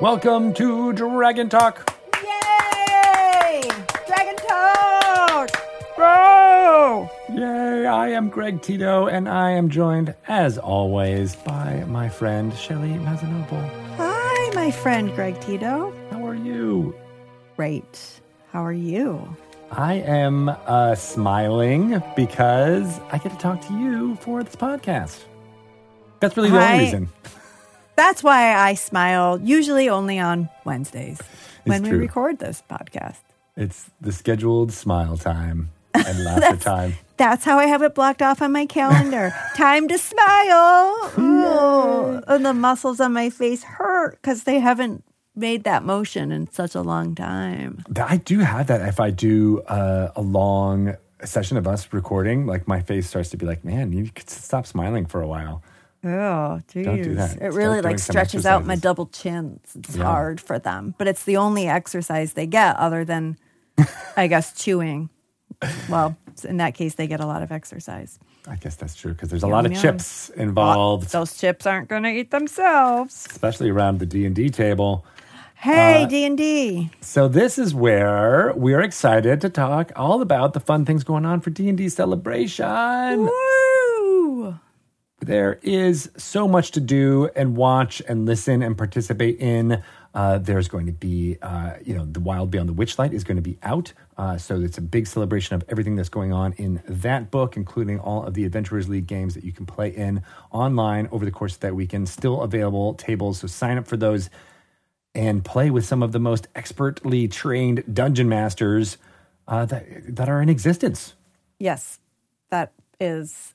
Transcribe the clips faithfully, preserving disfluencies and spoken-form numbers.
Welcome to Dragon Talk. Yay! Dragon Talk! Bro! Yay, I am Greg Tito, and I am joined, as always, by my friend, Shelly Mazanople. Hi, my friend, Greg Tito. How are you? Great. How are you? I am uh, smiling because I get to talk to you for this podcast. That's really the I, only reason. That's why I smile, usually only on Wednesdays it's when true. we record this podcast. It's the scheduled smile time and laughter time. That's how I have it blocked off on my calendar. Time to smile. Ooh. And the muscles on my face hurt because they haven't made that motion in such a long time. I do have that. If I do uh, a long session of us recording, like my face starts to be like, man, you could stop smiling for a while. Oh, geez. Don't do that. It Start really like stretches out my double chins. It's yeah. hard for them, but it's the only exercise they get other than, I guess, chewing. Well, in that case, they get a lot of exercise. I guess that's true because there's yum, a lot of yum. chips involved. Well, those chips aren't going to eat themselves. Especially around the D and D table. Hey, uh, D and D. So this is where we're excited to talk all about the fun things going on for D and D Celebration. Woo! There is so much to do and watch and listen and participate in. Uh, there's going to be, uh, you know, the Wild Beyond the Witchlight is going to be out. Uh, so it's a big celebration of everything that's going on in that book, including all of the Adventurers League games that you can play in online over the course of that weekend. Still available tables, so sign up for those and play with some of the most expertly trained dungeon masters uh, that that are in existence. Yes, that is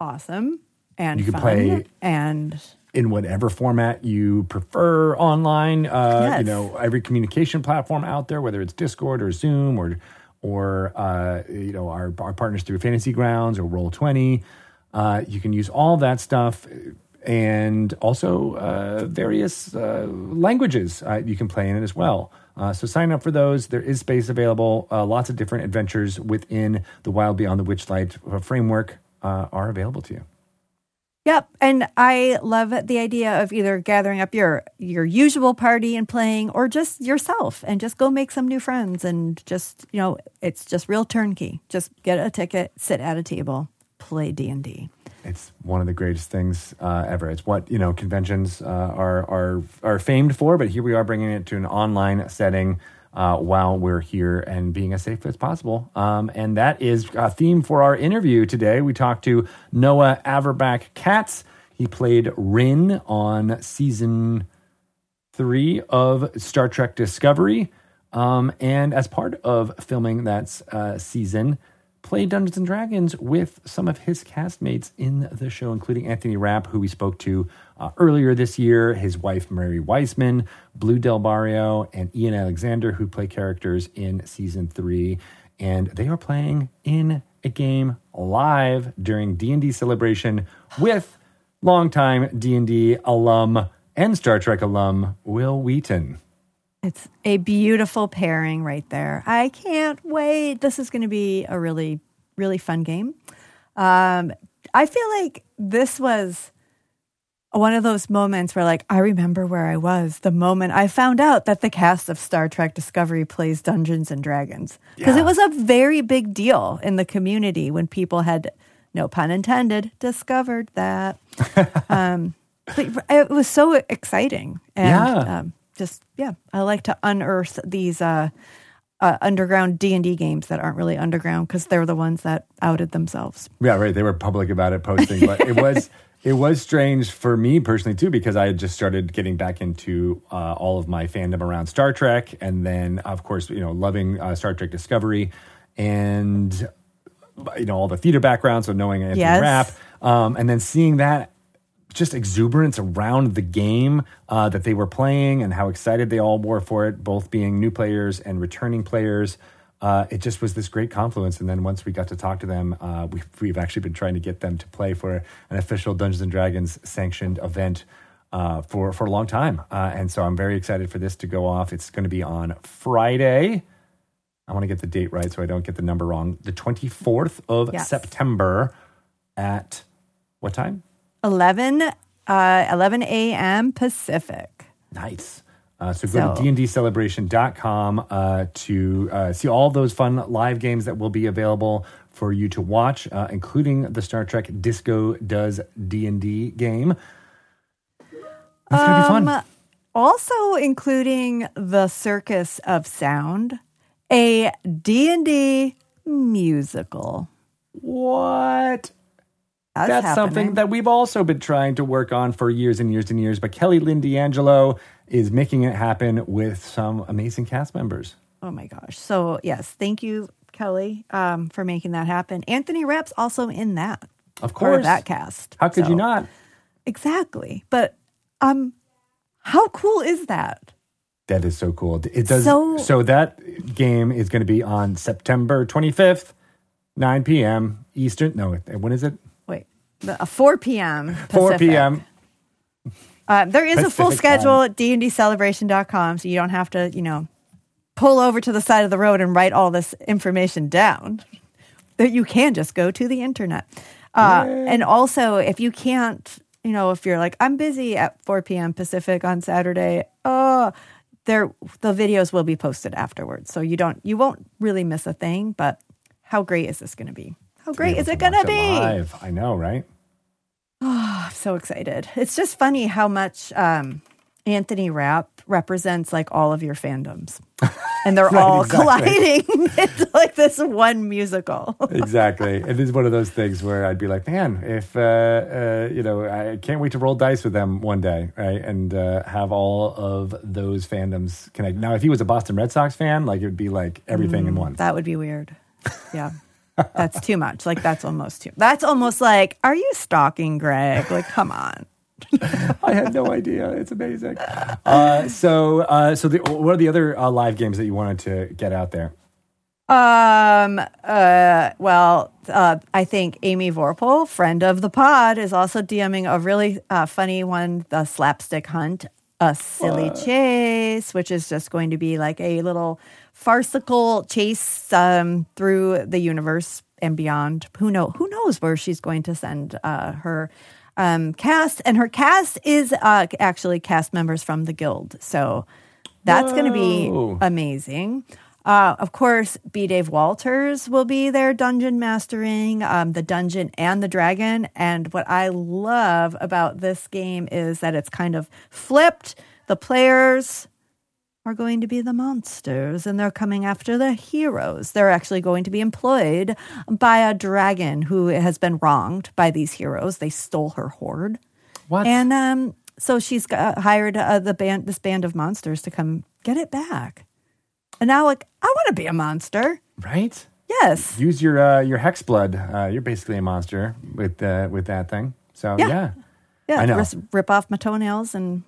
awesome and you can fun play and in whatever format you prefer online. Uh, yes. You know, every communication platform out there, whether it's Discord or Zoom or or uh, you know our our partners through Fantasy Grounds or Roll twenty, uh, you can use all that stuff. And also uh, various uh, languages uh, you can play in it as well. Uh, so sign up for those. There is space available. Uh, lots of different adventures within the Wild Beyond the Witchlight framework uh, are available to you. Yep, and I love the idea of either gathering up your, your usual party and playing or just yourself and just go make some new friends and just, you know, it's just real turnkey. Just get a ticket, sit at a table, play D and D. It's one of the greatest things uh, ever. It's what, you know, conventions uh, are are are famed for, but here we are bringing it to an online setting uh, while we're here and being as safe as possible. Um, and that is a theme for our interview today. We talked to Noah Averbach-Katz. He played Rin on season three of Star Trek Discovery. Um, and as part of filming that uh, season, played Dungeons and Dragons with some of his castmates in the show, including Anthony Rapp, who we spoke to uh, earlier this year, his wife, Mary Wiseman, Blue Del Barrio, and Ian Alexander, who play characters in season three. And they are playing in a game live during D and D Celebration with longtime D and D alum and Star Trek alum, Will Wheaton. It's a beautiful pairing right there. I can't wait. This is going to be a really, really fun game. Um, I feel like this was one of those moments where, like, I remember where I was the moment I found out that the cast of Star Trek Discovery plays Dungeons and Dragons. Because yeah. it was a very big deal in the community when people had, no pun intended, discovered that. um, but it was so exciting. And, yeah. Um, Just, yeah, I like to unearth these uh, uh, underground D and D games that aren't really underground because they're the ones that outed themselves. Yeah, right. They were public about it, posting. But it was it was strange for me personally, too, because I had just started getting back into uh, all of my fandom around Star Trek. And then, of course, you know, loving uh, Star Trek Discovery and, you know, all the theater background. So knowing Anthony yes. Rapp um, and then seeing that. Just exuberance around the game uh, that they were playing and how excited they all were for it, both being new players and returning players. Uh, it just was this great confluence. And then once we got to talk to them, uh, we've, we've actually been trying to get them to play for an official Dungeons and Dragons sanctioned event uh, for, for a long time. Uh, and so I'm very excited for this to go off. It's going to be on Friday. I want to get the date right so I don't get the number wrong. The twenty-fourth of yes. September at what time? eleven a.m. Pacific. Nice. Uh, Uh, so go so, to d n d celebration dot com uh, to uh, see all those fun live games that will be available for you to watch, uh, including the Star Trek Disco Does D and D game. That's um, going to be fun. Also including the Circus of Sound, a D and D musical. What? That's, That's something that we've also been trying to work on for years and years and years, but Kelly Lynn D'Angelo is making it happen with some amazing cast members. Oh my gosh. So yes, thank you, Kelly, um, for making that happen. Anthony Rapp's also in that. Of course. Part of that cast. How could so, you not? Exactly. But um, how cool is that? That is so cool. It does. So, so that game is going to be on September twenty-fifth, nine p.m. Eastern. No, when is it? four p.m. Pacific. four p.m. Uh, there is Pacific a full schedule time. At d n d celebration dot com, so you don't have to, you know, pull over to the side of the road and write all this information down. That you can just go to the internet. Uh, and also, if you can't, you know, if you're like, I'm busy at four p.m. Pacific on Saturday, oh, there the videos will be posted afterwards, so you don't, you won't really miss a thing. But how great is this going to be? How great is it going to be? Live. I know, right? Oh, I'm so excited. It's just funny how much um, Anthony Rapp represents like all of your fandoms. And they're right, all colliding into like this one musical. Exactly. It is one of those things where I'd be like, man, if, uh, uh, you know, I can't wait to roll dice with them one day, right? And uh, have all of those fandoms connect. Now, if he was a Boston Red Sox fan, like it would be like everything mm, in one. That would be weird. Yeah. That's too much. Like, that's almost too... That's almost like, are you stalking Greg? Like, come on. I had no idea. It's amazing. Uh, so, uh, so the, what are the other uh, live games that you wanted to get out there? Um. Uh. Well, uh, I think Amy Vorpal, friend of the pod, is also DMing a really uh, funny one, the Slapstick Hunt, a Silly what? Chase, which is just going to be like a little... farcical chase um, through the universe and beyond. Who know? Who knows where she's going to send uh, her um, cast? And her cast is uh, actually cast members from the guild. So that's going to be amazing. Uh, of course, B. Dave Walters will be there dungeon mastering um, the dungeon and the dragon. And what I love about this game is that it's kind of flipped. The players... are going to be the monsters, and they're coming after the heroes. They're actually going to be employed by a dragon who has been wronged by these heroes. They stole her hoard. What? And um, so she's got, hired uh, the band, this band of monsters to come get it back. And now, like, I want to be a monster. Right? Yes. Use your uh, your hex blood. Uh, you're basically a monster with uh, with that thing. So, yeah. Yeah, yeah. I know. Just rip off my toenails and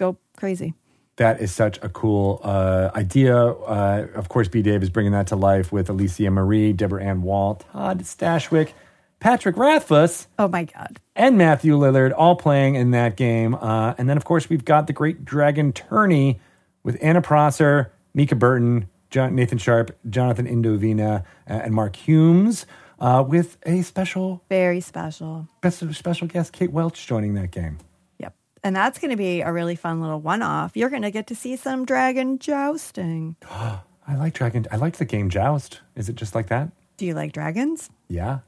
go crazy. That is such a cool uh, idea. Uh, of course, B. Dave is bringing that to life with Alicia Marie, Deborah Ann Wall, Todd Stashwick, Patrick Rathfuss. Oh, my God. And Matthew Lillard all playing in that game. Uh, and then, of course, we've got The Great Dragon Tourney with Anna Prosser, Mika Burton, John, Nathan Sharp, Jonathan Indovina, uh, and Mark Humes uh, with a special... Very special. Special, special guest, Kate Welch, joining that game. And that's going to be a really fun little one-off. You're going to get to see some dragon jousting. I like dragon. I like the game Joust. Is it just like that? Do you like dragons? Yeah.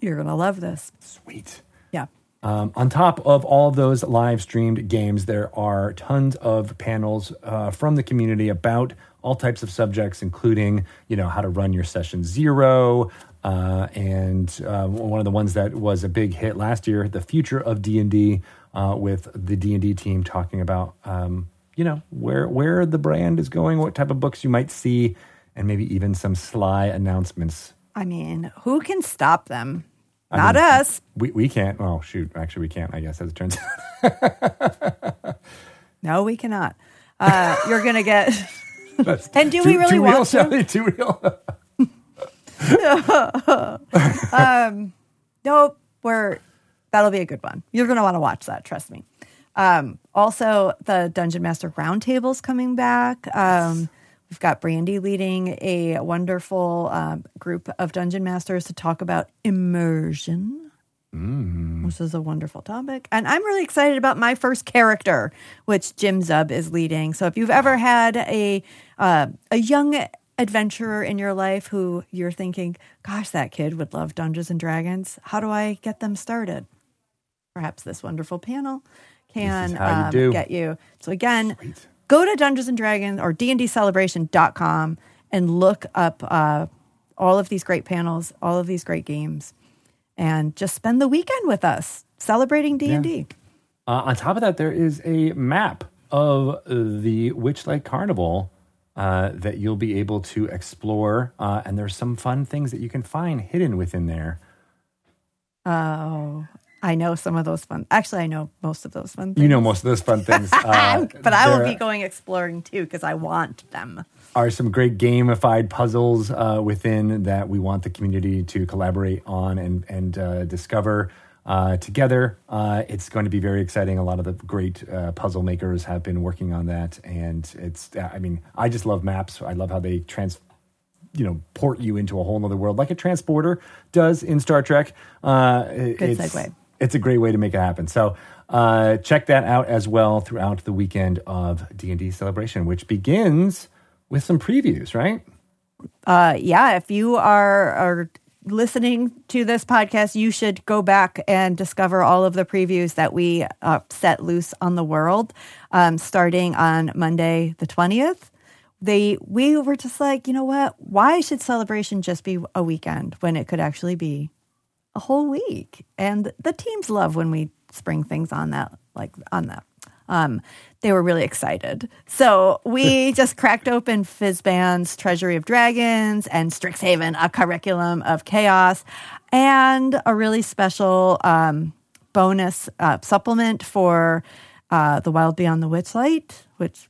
You're going to love this. Sweet. Yeah. Um, on top of all those live-streamed games, there are tons of panels uh, from the community about all types of subjects, including, you know, how to run your session zero, uh, and uh, one of the ones that was a big hit last year, The Future of D and D, Uh, with the D and D team talking about, um, you know, where where the brand is going, what type of books you might see, and maybe even some sly announcements. I mean, who can stop them? I Not mean, us. We we can't. Oh, shoot. Actually, we can't, I guess, as it turns out. No, we cannot. Uh, you're going to get... And do too, we really too want real, to? Shelley, too real. um, nope, we're... That'll be a good one. You're going to want to watch that, trust me. Um, also, the Dungeon Master Roundtable's coming back. Um, we've got Brandy leading a wonderful um, group of Dungeon Masters to talk about immersion. Mm. This is a wonderful topic. And I'm really excited about my first character, which Jim Zub is leading. So if you've ever had a uh, a young adventurer in your life who you're thinking, gosh, that kid would love Dungeons and Dragons. How do I get them started? Perhaps this wonderful panel can um, you get you. So again, Sweet. Go to Dungeons and Dragons or D and D celebration dot com and look up uh, all of these great panels, all of these great games. And just spend the weekend with us celebrating D and D. Yeah. Uh, on top of that, there is a map of the Witchlight Carnival uh, that you'll be able to explore. Uh, and there's some fun things that you can find hidden within there. Oh, I know some of those fun. Actually, I know most of those fun things. You know most of those fun things. Uh, but I will be going exploring too because I want them. Are some great gamified puzzles uh, within that we want the community to collaborate on and, and uh, discover uh, together. Uh, it's going to be very exciting. A lot of the great uh, puzzle makers have been working on that. And it's, I mean, I just love maps. I love how they trans, you know, port you into a whole other world like a transporter does in Star Trek. Uh, Good it's, segue. It's a great way to make it happen. So uh, check that out as well throughout the weekend of D and D Celebration, which begins with some previews, right? Uh, yeah, if you are, are listening to this podcast, you should go back and discover all of the previews that we uh, set loose on the world, um, starting on Monday the twentieth. They, we were just like, you know what? Why should Celebration just be a weekend when it could actually be a whole week? And the teams love when we spring things on that, like on that. Um, they were really excited. So we just cracked open Fizban's Treasury of Dragons and Strixhaven, A Curriculum of Chaos, and a really special um, bonus uh, supplement for uh, the Wild Beyond the Witchlight, which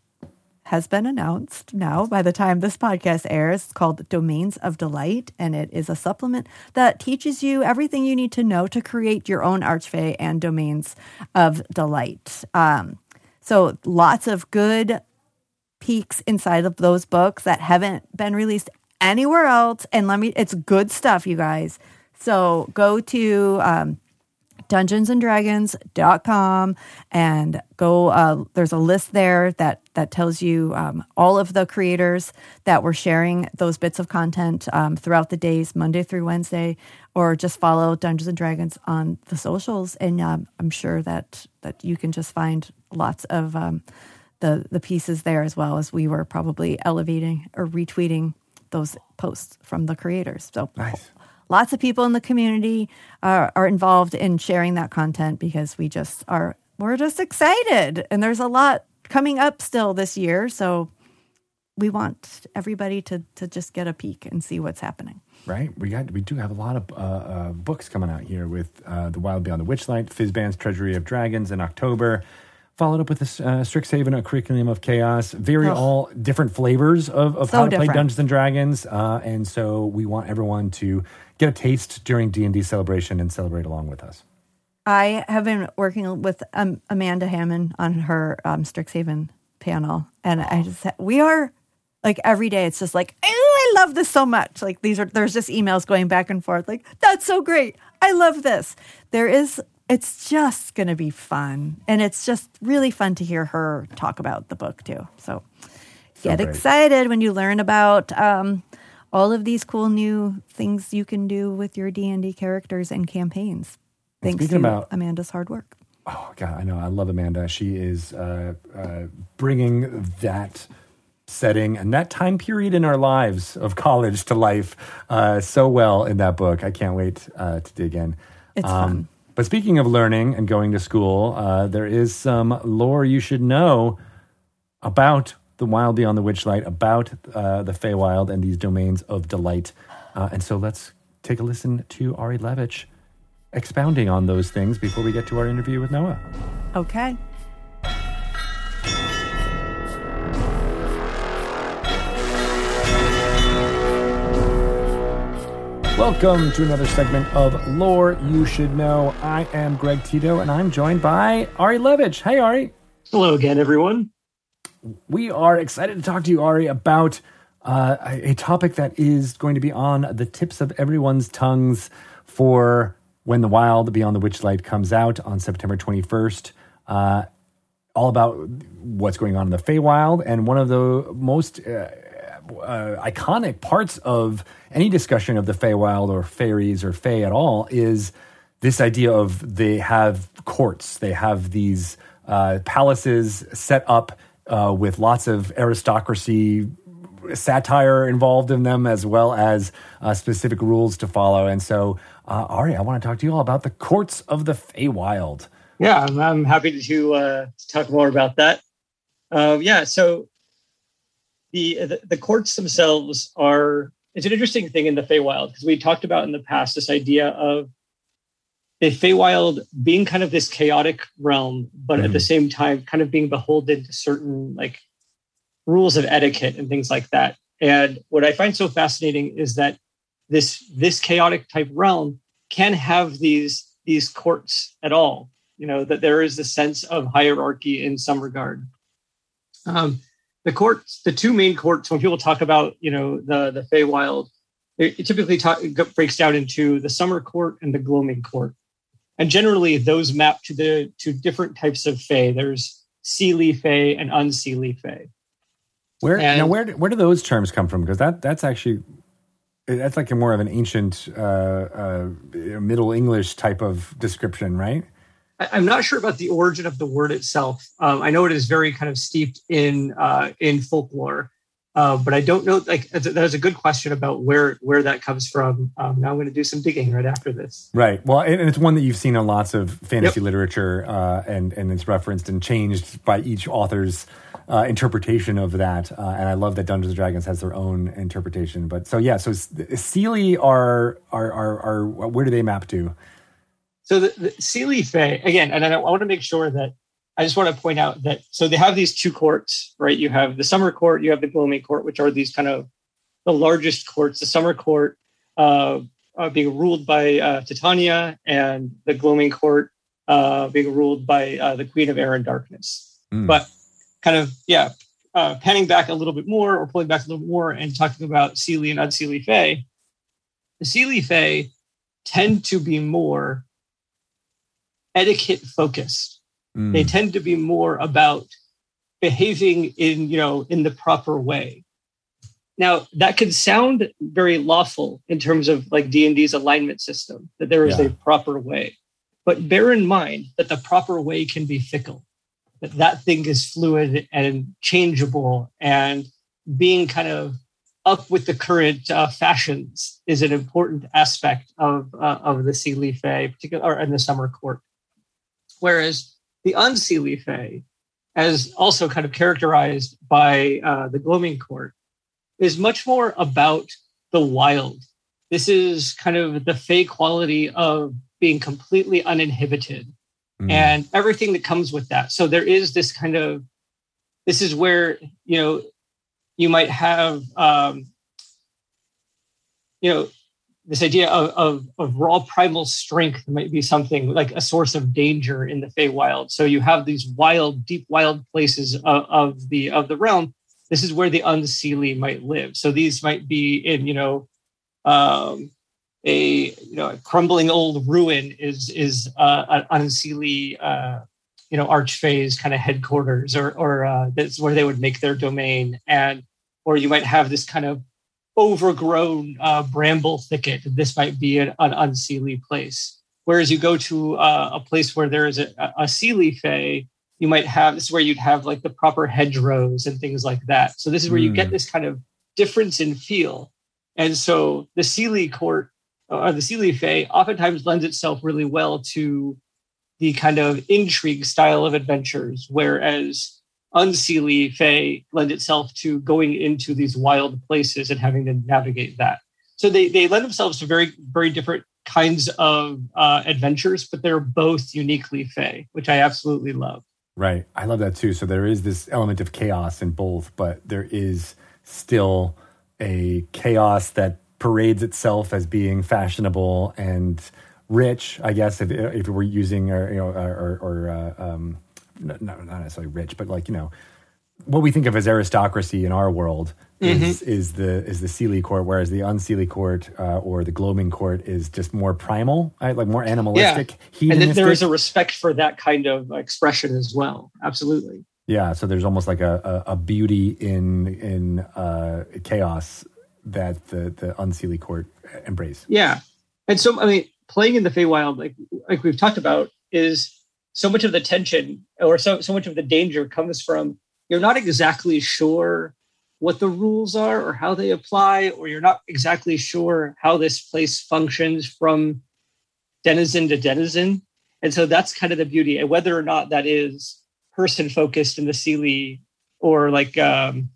has been announced now by the time this podcast airs. It's called Domains of Delight, and it is a supplement that teaches you everything you need to know to create your own Archfey and Domains of Delight. Um So lots of good peeks inside of those books that haven't been released anywhere else. And let me, it's good stuff, you guys. So go to um, dungeons and dragons dot com and go, uh, there's a list there that, that tells you um, all of the creators that were sharing those bits of content um, throughout the days, Monday through Wednesday, or just follow Dungeons and Dragons on the socials. And um, I'm sure that, that you can just find lots of um, the the pieces there, as well as we were probably elevating or retweeting those posts from the creators. So nice. Lots of people in the community uh, are involved in sharing that content because we just are, we're just excited. And there's a lot coming up still this year. So we want everybody to to just get a peek and see what's happening. Right. We got we do have a lot of uh, uh, books coming out here with uh, The Wild Beyond the Witchlight, Fizban's Treasury of Dragons in October, followed up with this uh, Strixhaven, A Curriculum of Chaos, very oh. all different flavors of, of so how to different. play Dungeons and Dragons. Uh, and so we want everyone to get a taste during D and D Celebration and celebrate along with us. I have been working with um, Amanda Hammond on her um, Strixhaven panel. And I just, we are like every day, it's just like, oh, I love this so much. Like these are, there's just emails going back and forth. Like, that's so great. I love this. There is, It's just going to be fun. And it's just really fun to hear her talk about the book, too. So, so get great. excited when you learn about um, all of these cool new things you can do with your D and D characters and campaigns. And thanks to about, Amanda's hard work. Oh, God, I know. I love Amanda. She is uh, uh, bringing that setting and that time period in our lives of college to life uh, so well in that book. I can't wait uh, to dig in. It's um, fun. But speaking of learning and going to school, uh, there is some lore you should know about the Wild Beyond the Witchlight, about uh, the Feywild and these Domains of Delight. Uh, and so let's take a listen to Ari Levitch expounding on those things before we get to our interview with Noah. Okay. Welcome to another segment of Lore You Should Know. I am Greg Tito, and I'm joined by Ari Levitch. Hey, Ari. Hello again, everyone. We are excited to talk to you, Ari, about uh, a topic that is going to be on the tips of everyone's tongues for when the Wild Beyond the Witchlight comes out on September twenty-first, uh, all about what's going on in the Feywild. And one of the most uh, uh, iconic parts of any discussion of the Feywild or fairies or fae at all is this idea of they have courts, they have these uh, palaces set up uh, with lots of aristocracy satire involved in them, as well as uh, specific rules to follow. And so, uh, Ari, I want to talk to you all about the courts of the Feywild. Yeah, I'm, I'm happy to uh, talk more about that. Uh, yeah, so the, the the courts themselves are, it's an interesting thing in the Feywild, because we talked about in the past this idea of the Feywild being kind of this chaotic realm, but mm-hmm. at the same time kind of being beholden to certain like rules of etiquette and things like that. And what I find so fascinating is that this this chaotic type realm can have these these courts at all. You know, that there is a sense of hierarchy in some regard. Um, the courts, the two main courts, when people talk about, you know, the the Feywild, it typically talk, it breaks down into the Summer Court and the Gloaming Court. And generally, those map to the to different types of fae. There's Seelie fae and Unseelie fae. Where and, now? Where where do those terms come from? Because that that's actually that's like a more of an ancient uh, uh, Middle English type of description, right? I, I'm not sure about the origin of the word itself. Um, I know it is very kind of steeped in uh, in folklore, uh, but I don't know. Like that was a good question about where where that comes from. Um, now I'm going to do some digging right after this. Right. Well, and it's one that you've seen on lots of fantasy yep. literature, uh, and and it's referenced and changed by each author's Uh, interpretation of that, uh, and I love that Dungeons and Dragons has their own interpretation. But so yeah, so Seelie are are are, are where do they map to? So the, the Seelie fae again, and I, I want to make sure that I just want to point out that so they have these two courts, right? You have the Summer Court, you have the Gloaming Court, which are these kind of the largest courts. The Summer Court uh, uh, being ruled by uh, Titania, and the Gloaming Court uh, being ruled by uh, the Queen of Air and Darkness, mm. but. Kind of, yeah, uh, panning back a little bit more or pulling back a little bit more and talking about Seelie and Unseelie fae. The Seelie fae tend to be more etiquette focused. Mm. They tend to be more about behaving in, you know, in the proper way. Now, that could sound very lawful in terms of like D and D's alignment system, that there is yeah. a proper way. But bear in mind that the proper way can be fickle. That that thing is fluid and changeable, and being kind of up with the current uh, fashions is an important aspect of uh, of the Seelie fae, particular in the Summer Court. Whereas the Unseelie fae, as also kind of characterized by uh, the Gloaming Court, is much more about the wild. This is kind of the fae quality of being completely uninhibited. And everything that comes with that. So there is this kind of, this is where, you know, you might have, um, you know, this idea of, of, of raw primal strength might be something like a source of danger in the Feywild. So you have these wild, deep, wild places of, of the of the realm. This is where the Unseelie might live. So these might be in, you know, um, A you know a crumbling old ruin is is uh, an Unseelie uh, you know archfae's kind of headquarters, or or uh, that's where they would make their domain, and or you might have this kind of overgrown uh, bramble thicket. This might be an, an Unseelie place. Whereas you go to uh, a place where there is a, a Seelie fae, you might have this is where you'd have like the proper hedgerows and things like that. So this is where mm. you get this kind of difference in feel, and so the Seelie court. Or the Seelie fae oftentimes lends itself really well to the kind of intrigue style of adventures, whereas Unseelie fae lend itself to going into these wild places and having to navigate that. So they they lend themselves to very, very different kinds of uh, adventures, but they're both uniquely fae, which I absolutely love. Right. I love that too. So there is this element of chaos in both, but there is still a chaos that parades itself as being fashionable and rich, I guess, if if we're using or you know or, or uh, um, not, not necessarily rich, but like you know, what we think of as aristocracy in our world mm-hmm. is, is the is the Seelie court, whereas the Unseelie court uh, or the Gloaming court is just more primal, right? Like more animalistic. Yeah. And then there is a respect for that kind of expression as well. Absolutely. Yeah. So there's almost like a, a, a beauty in in uh, chaos that the the Unseelie court embrace. Yeah. And so, I mean, playing in the Feywild, like like we've talked about, is so much of the tension or so so much of the danger comes from you're not exactly sure what the rules are or how they apply, or you're not exactly sure how this place functions from denizen to denizen. And so that's kind of the beauty. And whether or not that is person-focused in the Seelie or like um,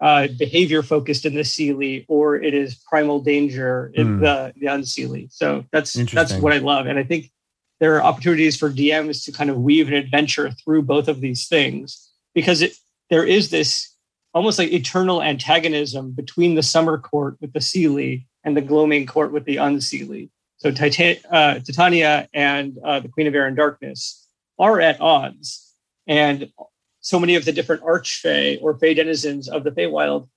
uh, behavior-focused in the Seelie, or it is primal danger in mm. the, the Unseelie. So that's that's what I love. And I think there are opportunities for D Ms to kind of weave an adventure through both of these things. Because it, there is this almost like eternal antagonism between the Summer Court with the Seelie and the Gloaming Court with the Unseelie. So Titan- uh, Titania and uh, the Queen of Air and Darkness are at odds. And so many of the different archfey or fey denizens of the Feywild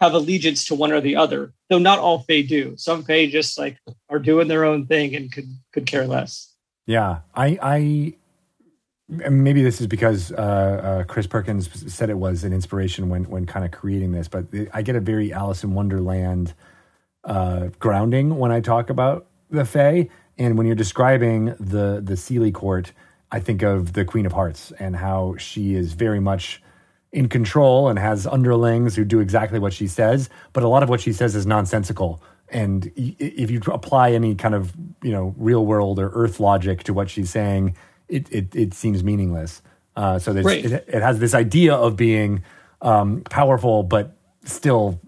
have allegiance to one or the other, though not all fey do. Some fey just like are doing their own thing and could, could care less. Yeah, I... I... Maybe this is because uh, uh, Chris Perkins said it was an inspiration when, when kind of creating this, but I get a very Alice in Wonderland uh, grounding when I talk about the Fae. And when you're describing the the Seelie court, I think of the Queen of Hearts and how she is very much in control and has underlings who do exactly what she says. But a lot of what she says is nonsensical. And if you apply any kind of, you know, real world or earth logic to what she's saying, It, it it seems meaningless. Uh, so there's, right. it, it has this idea of being um, powerful, but still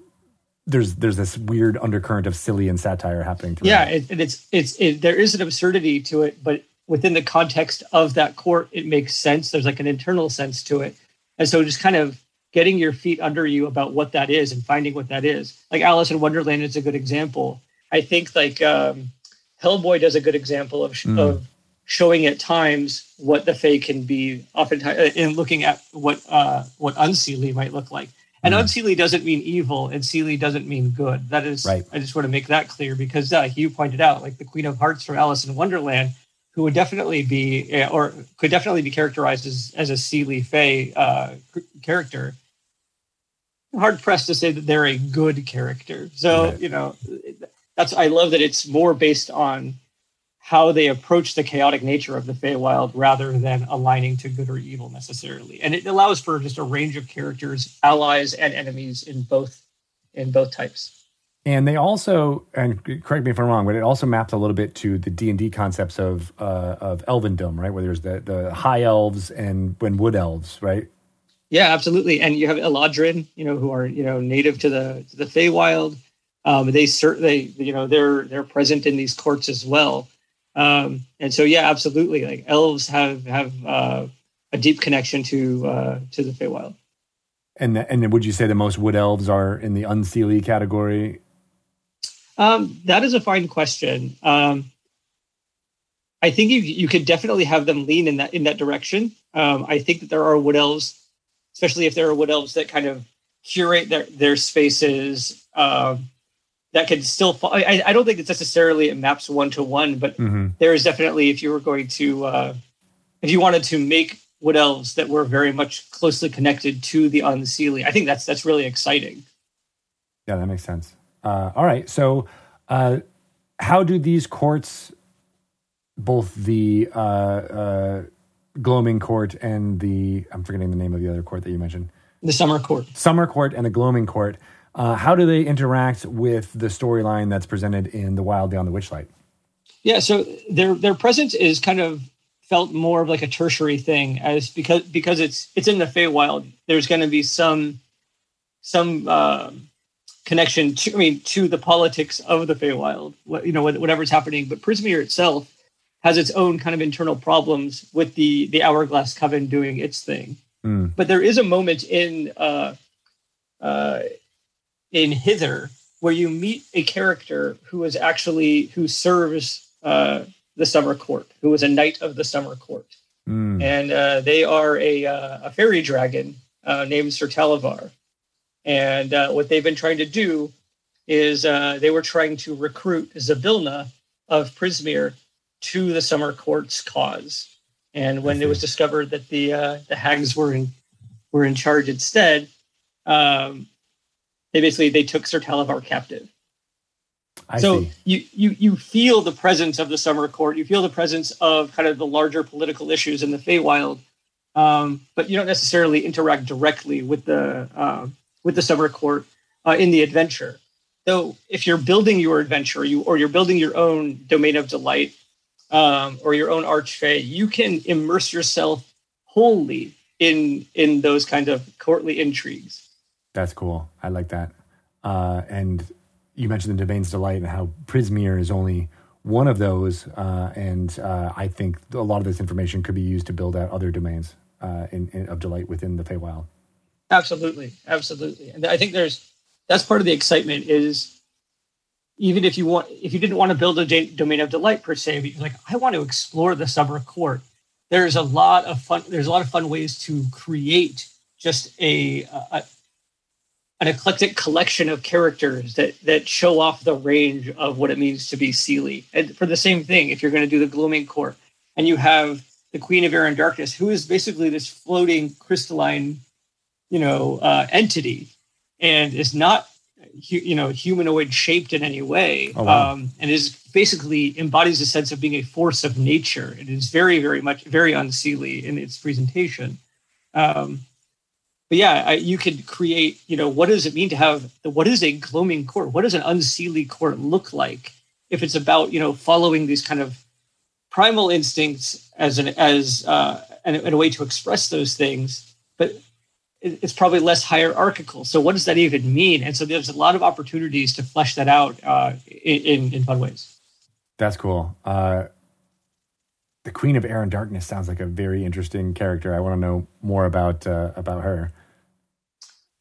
there's there's this weird undercurrent of silly and satire happening. Yeah, it, and it's it's it, there is an absurdity to it, but within the context of that court, it makes sense. There's like an internal sense to it, and so just kind of getting your feet under you about what that is and finding what that is. Like Alice in Wonderland is a good example. I think like um, Hellboy does a good example of mm. of. showing at times what the Fae can be, oftentimes, and looking at what uh, what Unseelie might look like. And mm. Unseelie doesn't mean evil, and Seelie doesn't mean good. That is, right. I just want to make that clear because uh, you pointed out, like the Queen of Hearts from Alice in Wonderland, who would definitely be, or could definitely be characterized as, as a Seelie Fae uh, character. Hard pressed to say that they're a good character. So right. you know, that's I love that it's more based on how they approach the chaotic nature of the Feywild rather than aligning to good or evil necessarily. And it allows for just a range of characters, allies and enemies in both in both types. And they also, and correct me if I'm wrong, but it also maps a little bit to the D and D concepts of uh, of elvendom, right? Where there's the, the high elves and, and wood elves, right? Yeah, absolutely. And you have Eladrin, you know, who are, you know, native to the to the Feywild. Um, they certainly, you know, they're they're present in these courts as well. Um, and so, yeah, absolutely. Like elves have have uh, a deep connection to uh, to the Feywild. And the, and would you say the most wood elves are in the Unseelie category? Um, that is a fine question. Um, I think you you could definitely have them lean in that in that direction. Um, I think that there are wood elves, especially if there are wood elves that kind of curate their their spaces. Uh, That could still fall. I, I don't think it's necessarily it maps one to one, but mm-hmm. there is definitely if you were going to, uh, if you wanted to make wood elves that were very much closely connected to the Unseelie, I think that's that's really exciting. Yeah, that makes sense. Uh, all right, so uh, how do these courts, both the uh, uh, Gloaming Court and the I'm forgetting the name of the other court that you mentioned, the Summer Court, Summer Court, and the Gloaming Court. Uh, how do they interact with the storyline that's presented in The Wild Beyond the Witchlight? Yeah, so their their presence is kind of felt more of like a tertiary thing, as because because it's it's in the Feywild. There's going to be some some uh, connection to I mean to the politics of the Feywild, you know, whatever's happening. But Prismeer itself has its own kind of internal problems with the the Hourglass Coven doing its thing. Mm. But there is a moment in. Uh, uh, in Hither, where you meet a character who is actually, who serves uh, the Summer Court, who is a knight of the Summer Court. Mm. And uh, they are a, uh, a fairy dragon uh, named Sir Talavar. And uh, what they've been trying to do is uh, they were trying to recruit Zavilna of Prismeer to the Summer Court's cause. And when it was discovered that the uh, the hags were in were in charge instead, um, they basically they took Sir Talavar captive. I so see. you you you feel the presence of the Summer Court. You feel the presence of kind of the larger political issues in the Feywild, um, but you don't necessarily interact directly with the uh, with the Summer Court uh, in the adventure. So if you're building your adventure, you or you're building your own Domain of Delight um, or your own Archfey, you can immerse yourself wholly in in those kinds of courtly intrigues. That's cool. I like that. Uh, and. You mentioned the Domains Delight and how Prismeer is only one of those, uh, and uh, I think a lot of this information could be used to build out other domains uh, in, in, of delight within the Feywild. Absolutely, absolutely, and I think there's that's part of the excitement is even if you want if you didn't want to build a da- domain of delight per se, but you're like I want to explore the Summer Court. There's a lot of fun. There's a lot of fun ways to create just a. a an eclectic collection of characters that that show off the range of what it means to be Seelie. And for the same thing, if you're going to do the Gloaming Court and you have the Queen of Air and Darkness, who is basically this floating crystalline, you know, uh, entity and is not, you know, humanoid shaped in any way. Oh, wow. Um, and is basically embodies a sense of being a force of nature. It is very, very much, very unseelie in its presentation. Um, But yeah, I, you could create, you know, what does it mean to have, the, what is a gloaming court? What does an unseelie court look like if it's about, you know, following these kind of primal instincts as an as uh, an, a way to express those things, but it, it's probably less hierarchical. So what does that even mean? And so there's a lot of opportunities to flesh that out uh, in, in fun ways. That's cool. Uh, the Queen of Air and Darkness sounds like a very interesting character. I want to know more about uh, about her.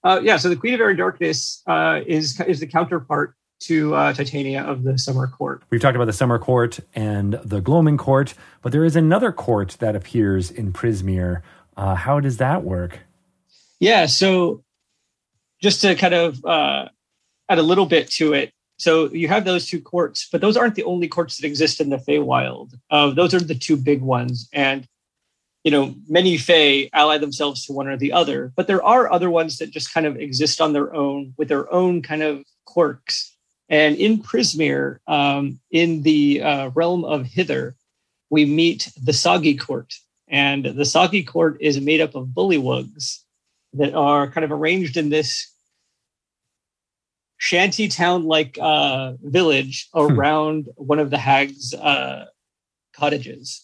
Uh, yeah, so the Queen of Air and Darkness uh, is is the counterpart to uh, Titania of the Summer Court. We've talked about the Summer Court and the Gloaming Court, but there is another court that appears in Prismeer. Uh, how does that work? Yeah, so just to kind of uh, add a little bit to it, so you have those two courts, but those aren't the only courts that exist in the Feywild. Uh, those are the two big ones. And, you know, many Fey ally themselves to one or the other. But there are other ones that just kind of exist on their own with their own kind of quirks. And in Prismeer, um, in the uh, realm of Hither, we meet the Soggy Court. And the Soggy Court is made up of bullywugs that are kind of arranged in this shanty town-like uh, village around hmm. one of the hags' uh, cottages,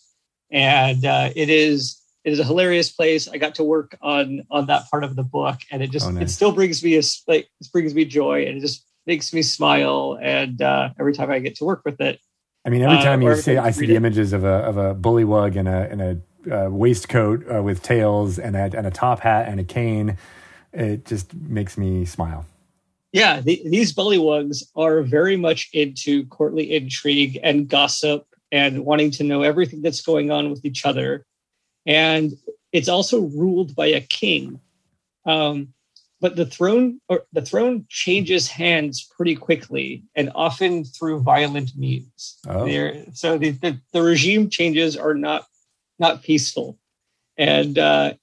and uh, it is it is a hilarious place. I got to work on on that part of the book, and it just oh, nice. it still brings me a like it brings me joy, and it just makes me smile. And uh, every time I get to work with it, I mean, every time uh, you see, I see the it. images of a of a bullywug in a in a uh, waistcoat uh, with tails and a and a top hat and a cane. It just makes me smile. Yeah, the, these bullywugs are very much into courtly intrigue and gossip and wanting to know everything that's going on with each other. And it's also ruled by a king. Um, but the throne or the throne changes hands pretty quickly and often through violent means. Oh. So the, the, the regime changes are not not peaceful. And uh,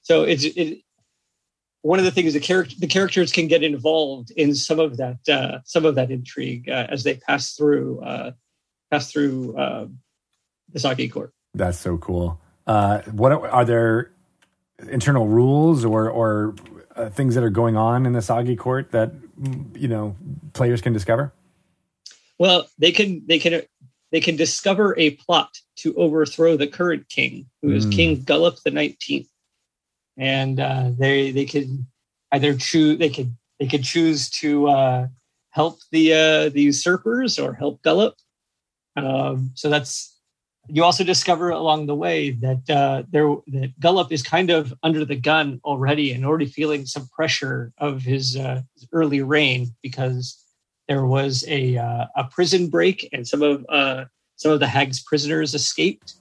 so it's... It, One of the things the character the characters can get involved in some of that uh, some of that intrigue uh, as they pass through uh, pass through uh, the Soggy Court. That's so cool. Uh, what are there internal rules or or uh, things that are going on in the Soggy Court that you know players can discover? Well, they can they can they can discover a plot to overthrow the current king, who is mm. King Gullop the Nineteenth. And uh, they they could either choose they could they could choose to uh, help the uh, the usurpers or help Gullop. Um, so that's you also discover along the way that uh, there that Gullop is kind of under the gun already and already feeling some pressure of his, uh, his early reign because there was a uh, a prison break and some of uh, some of the hag's prisoners escaped,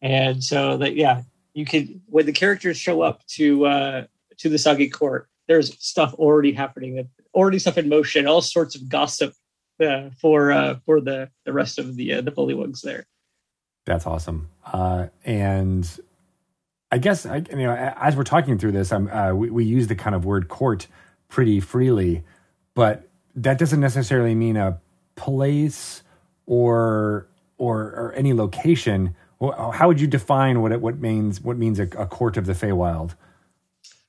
and so that yeah. You could when the characters show up to uh, to the Soggy Court, there's stuff already happening, already stuff in motion, all sorts of gossip uh, for uh, for the, the rest of the uh, the bullywugs there. That's awesome. Uh, and I guess I, you know, as we're talking through this, I'm, uh, we, we use the kind of word court pretty freely, but that doesn't necessarily mean a place or or, or any location. How would you define what it, what means what means a, a court of the Feywild?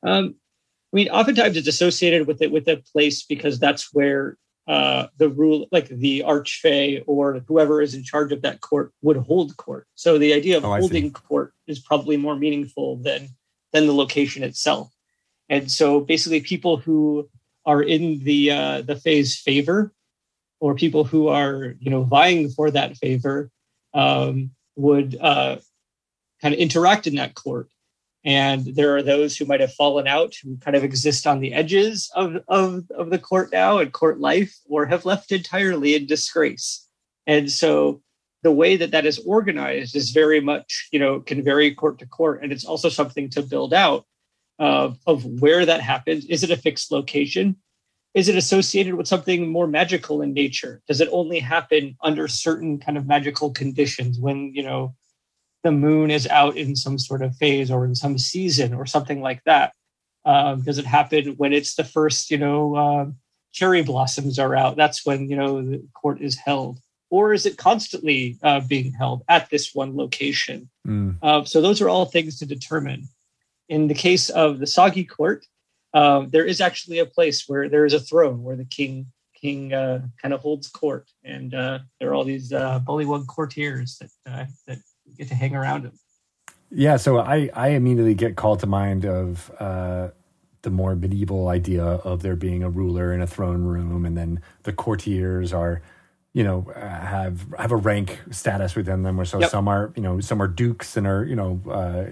Um, I mean, oftentimes it's associated with it with a place because that's where uh, the rule, like the archfey or whoever is in charge of that court, would hold court. So the idea of oh, holding court is probably more meaningful than than the location itself. And so basically, people who are in the uh, the Fey's favor, or people who are you know vying for that favor, Um, would uh, kind of interact in that court. And there are those who might have fallen out, who kind of exist on the edges of, of, of the court now and court life, or have left entirely in disgrace. And so the way that that is organized is very much, you know, can vary court to court. And it's also something to build out of, of where that happens. Is it a fixed location? Is it associated with something more magical in nature? Does it only happen under certain kind of magical conditions when, you know, the moon is out in some sort of phase or in some season or something like that? Um, does it happen when it's the first, you know, uh, cherry blossoms are out? That's when, you know, the court is held. Or is it constantly uh, being held at this one location? Mm. Uh, so those are all things to determine. In the case of the Soggy Court, Um, there is actually a place where there is a throne where the king king uh, kind of holds court, and uh, there are all these uh, bullywug courtiers that uh, that get to hang around him. Yeah, so I, I immediately get called to mind of uh, the more medieval idea of there being a ruler in a throne room, and then the courtiers are, you know, have have a rank status within them. Or so yep. some are, you know, some are dukes and are, you know, uh,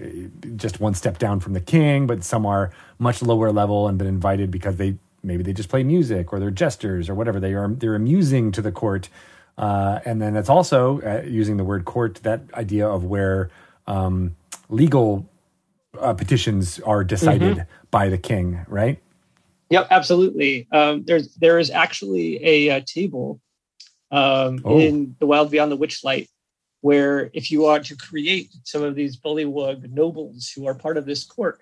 just one step down from the king, but some are much lower level and been invited because they maybe they just play music or they're jesters or whatever. They are they're amusing to the court, uh, and then it's also uh, using the word court, that idea of where um, legal uh, petitions are decided mm-hmm. by the king, right? Yep, absolutely. Um, there's there is actually a uh, table. Um, oh. in the Wild Beyond the Witchlight, where if you are to create some of these bullywug nobles who are part of this court,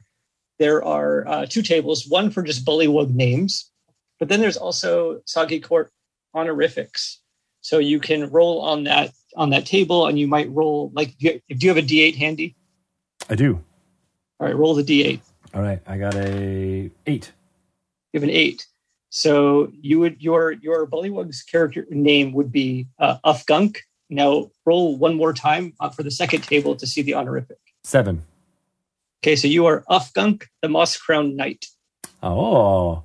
there are uh, two tables, one for just bullywug names, but then there's also Soggy Court honorifics. So you can roll on that on that table, and you might roll, like, do you, do you have a D eight handy? I do. All right, roll the D eight. All right, I got a eight. You have an eight. So you would your your bullywug's character name would be uh, Ufgunk. Now roll one more time for the second table to see the honorific. Seven. Okay, so you are Ufgunk, the Moss Crowned Knight. Oh,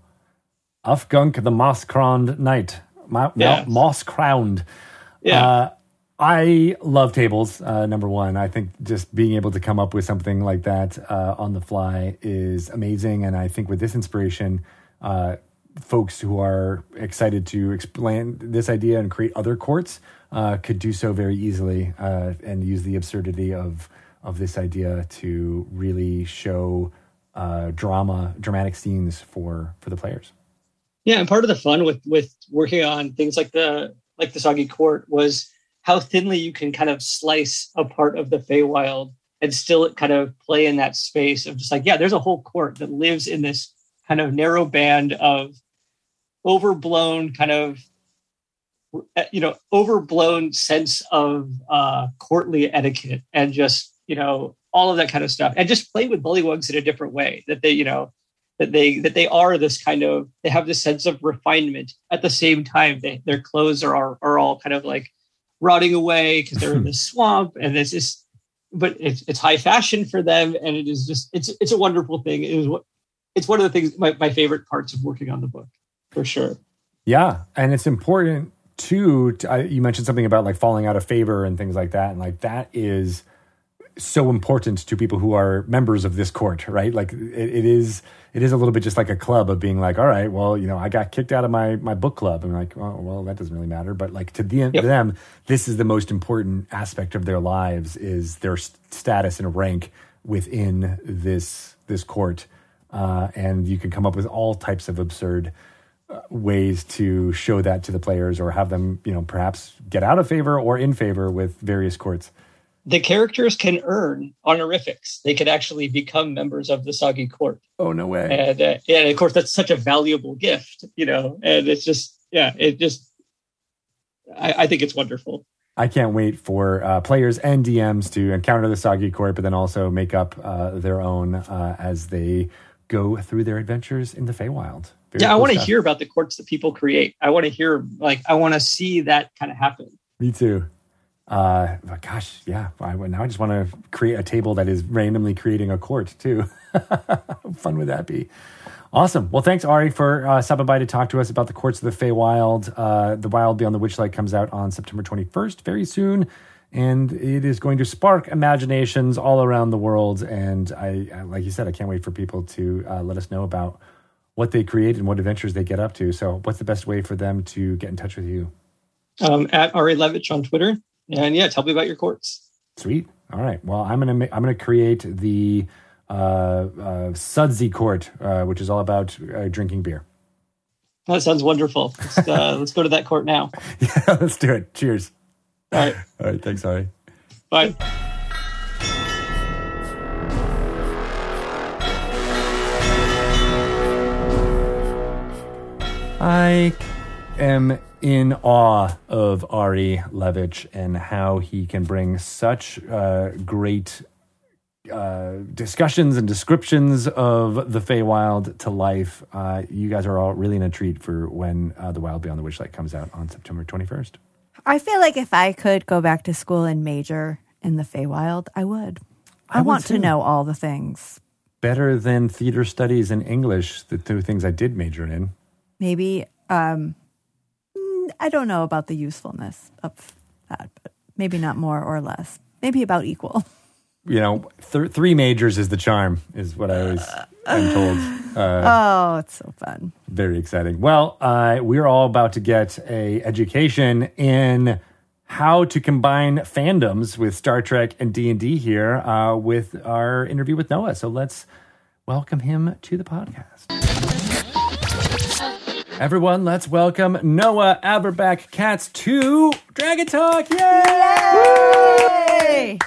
Ufgunk, the Moss Crowned Knight. Ma- yeah. Ma- Moss Crowned. Yeah. Uh, I love tables, uh, number one. I think just being able to come up with something like that uh, on the fly is amazing. And I think with this inspiration, uh, folks who are excited to explain this idea and create other courts uh, could do so very easily uh, and use the absurdity of of this idea to really show uh, drama, dramatic scenes for for the players. Yeah, and part of the fun with with working on things like the like the Soggy Court was how thinly you can kind of slice a part of the Feywild and still kind of play in that space of just like, yeah, there's a whole court that lives in this kind of narrow band of overblown kind of, you know, overblown sense of uh, courtly etiquette and just, you know, all of that kind of stuff, and just play with bullywugs in a different way, that they, you know, that they, that they are this kind of, they have this sense of refinement at the same time. They, their clothes are, are, are all kind of like rotting away because they're in the swamp, and this is, but it's, it's high fashion for them. And it is just, it's, it's a wonderful thing. It was what, It's one of the things, my, my favorite parts of working on the book, for sure. Yeah, and it's important, too, to, I, you mentioned something about, like, falling out of favor and things like that, and, like, that is so important to people who are members of this court, right? Like, it, it is it is a little bit just like a club of being like, all right, well, you know, I got kicked out of my, my book club. And I'm like, oh, well, that doesn't really matter. But, like, to, the, yep. to them, this is the most important aspect of their lives, is their st- status and rank within this this court. Uh, and you can come up with all types of absurd uh, ways to show that to the players, or have them, you know, perhaps get out of favor or in favor with various courts. The characters can earn honorifics. They could actually become members of the Soggy Court. Oh, no way. And, uh, and of course, that's such a valuable gift, you know, and it's just, yeah, it just, I, I think it's wonderful. I can't wait for uh, players and D Ms to encounter the Soggy Court, but then also make up uh, their own uh, as they go through their adventures in the Feywild. Very yeah, cool I want to hear about the courts that people create. I want to hear, like, I want to see that kind of happen. Me too. Uh, but gosh, yeah. I, now I just want to create a table that is randomly creating a court too. How fun would that be? Awesome. Well, thanks, Ari, for uh, stopping by to talk to us about the courts of the Feywild. Uh, the Wild Beyond the Witchlight comes out on September twenty-first, very soon, and it is going to spark imaginations all around the world. And I, I like you said, I can't wait for people to uh, let us know about what they create and what adventures they get up to. So, what's the best way for them to get in touch with you? Um, at Ari Levitch on Twitter. And yeah, tell me about your courts. Sweet. All right. Well, I'm gonna I'm gonna create the uh, uh, Sudsy Court, uh, which is all about uh, drinking beer. That sounds wonderful. Let's, uh, let's go to that court now. Yeah, let's do it. Cheers. All right. All right. Thanks, Ari. Bye. I am in awe of Ari Levitch and how he can bring such uh, great uh, discussions and descriptions of the Feywild to life. Uh, you guys are all really in a treat for when uh, The Wild Beyond the Witchlight comes out on September twenty-first. I feel like if I could go back to school and major in the Feywild, I would. I, I would want too. to know all the things. Better than theater studies and English, the two things I did major in. Maybe... Um, I don't know about the usefulness of that, but maybe not more or less. Maybe about equal. You know, th- three majors is the charm, is what I always am told. Uh, oh, it's so fun. Very exciting. Well, uh, we're all about to get a education in how to combine fandoms with Star Trek and D and D here uh, with our interview with Noah. So let's welcome him to the podcast. Everyone, let's welcome Noah Averbach-Katz to Dragon Talk. Yay! Yay!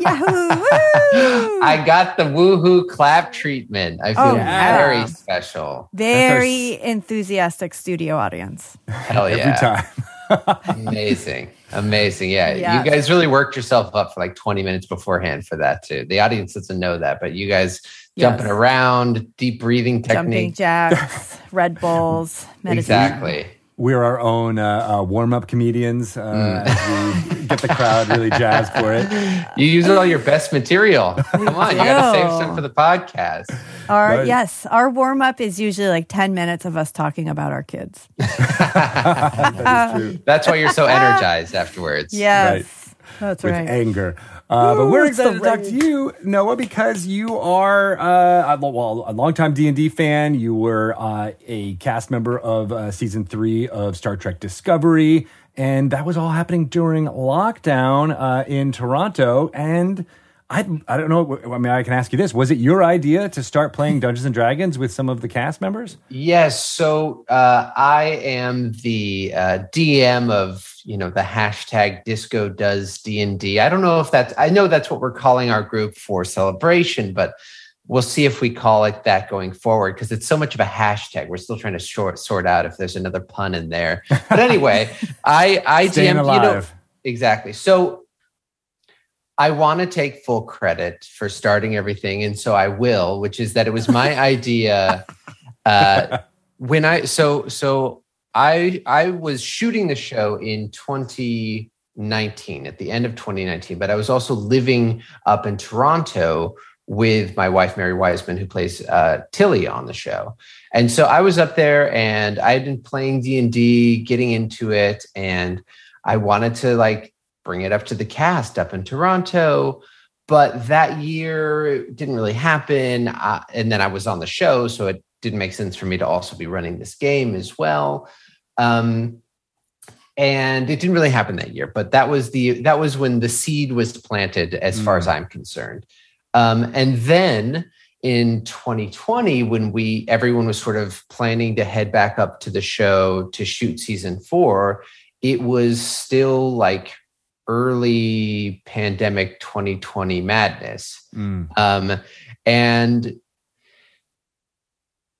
Yahoo! Woo! I got the woohoo clap treatment. I feel oh, yeah. very special. Very our... enthusiastic studio audience. Hell yeah. Every time. Amazing. Amazing. Yeah. Yes. You guys really worked yourself up for like twenty minutes beforehand for that too. The audience doesn't know that, but you guys... Yes. Jumping around, deep breathing technique. Jumping jacks, Red Bulls, meditation. Exactly. We're our own uh, uh, warm-up comedians. Uh, mm. We get the crowd really jazzed for it. You use all your best material. Come on, you got to save some for the podcast. Our, but, yes, our warm-up is usually like ten minutes of us talking about our kids. That is true. That's why you're so energized afterwards. Yes, right. That's With right. With anger. Uh, Ooh, but we're excited to talk to you, Noah, because you are uh, a, well, a longtime D and D fan. You were uh, a cast member of uh, season three of Star Trek Discovery, and that was all happening during lockdown uh, in Toronto. And I, I don't know. I mean, I can ask you this: was it your idea to start playing Dungeons and Dragons with some of the cast members? Yes. So uh, I am the uh, D M of. You know, the hashtag disco does D and D. I don't know if that's, I know that's what we're calling our group for Celebration, but we'll see if we call it that going forward because it's so much of a hashtag. We're still trying to short, sort out if there's another pun in there. But anyway, I, I D M, alive. You know, exactly. So I want to take full credit for starting everything. And so I will, which is that it was my idea uh, when I, so, so, I I was shooting the show in twenty nineteen, at the end of twenty nineteen, but I was also living up in Toronto with my wife, Mary Wiseman, who plays uh, Tilly on the show. And so I was up there and I had been playing D and D, getting into it, and I wanted to like bring it up to the cast up in Toronto. But that year it didn't really happen. Uh, and then I was on the show, so it didn't make sense for me to also be running this game as well. Um, and it didn't really happen that year, but that was the that was when the seed was planted as mm. far as I'm concerned. Um, and then in twenty twenty, when we everyone was sort of planning to head back up to the show to shoot season four, it was still like early pandemic twenty twenty madness. Mm. Um, and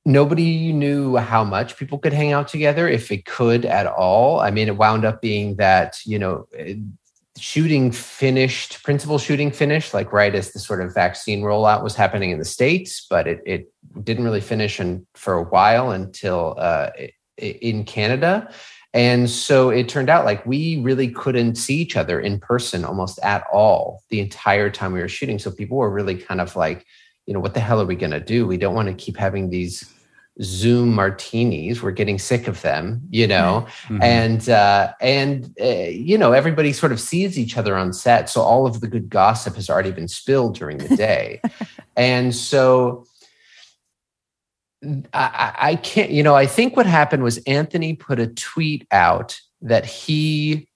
nobody knew how much people could hang out together, if it could at all. I mean, it wound up being that, you know, shooting finished, principal shooting finished, like right as the sort of vaccine rollout was happening in the States, but it, it didn't really finish in, for a while until uh, in Canada. And so it turned out like we really couldn't see each other in person almost at all the entire time we were shooting. So people were really kind of like, you know, what the hell are we going to do? We don't want to keep having these Zoom martinis. We're getting sick of them, you know, mm-hmm. and, uh, and uh, you know, everybody sort of sees each other on set. So all of the good gossip has already been spilled during the day. And so I, I can't, you know, I think what happened was Anthony put a tweet out that he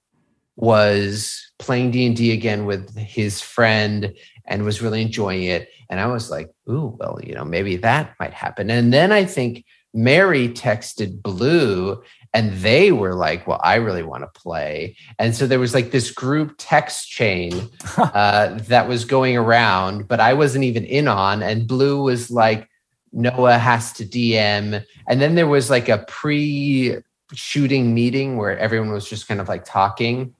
was playing D and D again with his friend and was really enjoying it. And I was like, ooh, well, you know, maybe that might happen. And then I think Mary texted Blue and they were like, well, I really want to play. And so there was like this group text chain uh, that was going around, but I wasn't even in on. And Blue was like, Noah has to D M. And then there was like a pre-shooting meeting where everyone was just kind of like talking.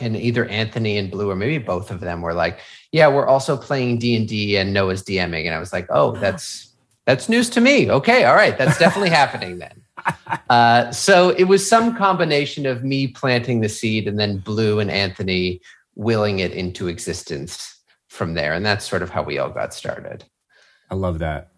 And either Anthony and Blue, or maybe both of them, were like, yeah, we're also playing D and D and Noah's DMing. And I was like, oh, that's that's news to me. Okay, all right. That's definitely happening then. Uh, so it was some combination of me planting the seed and then Blue and Anthony willing it into existence from there. And that's sort of how we all got started. I love that.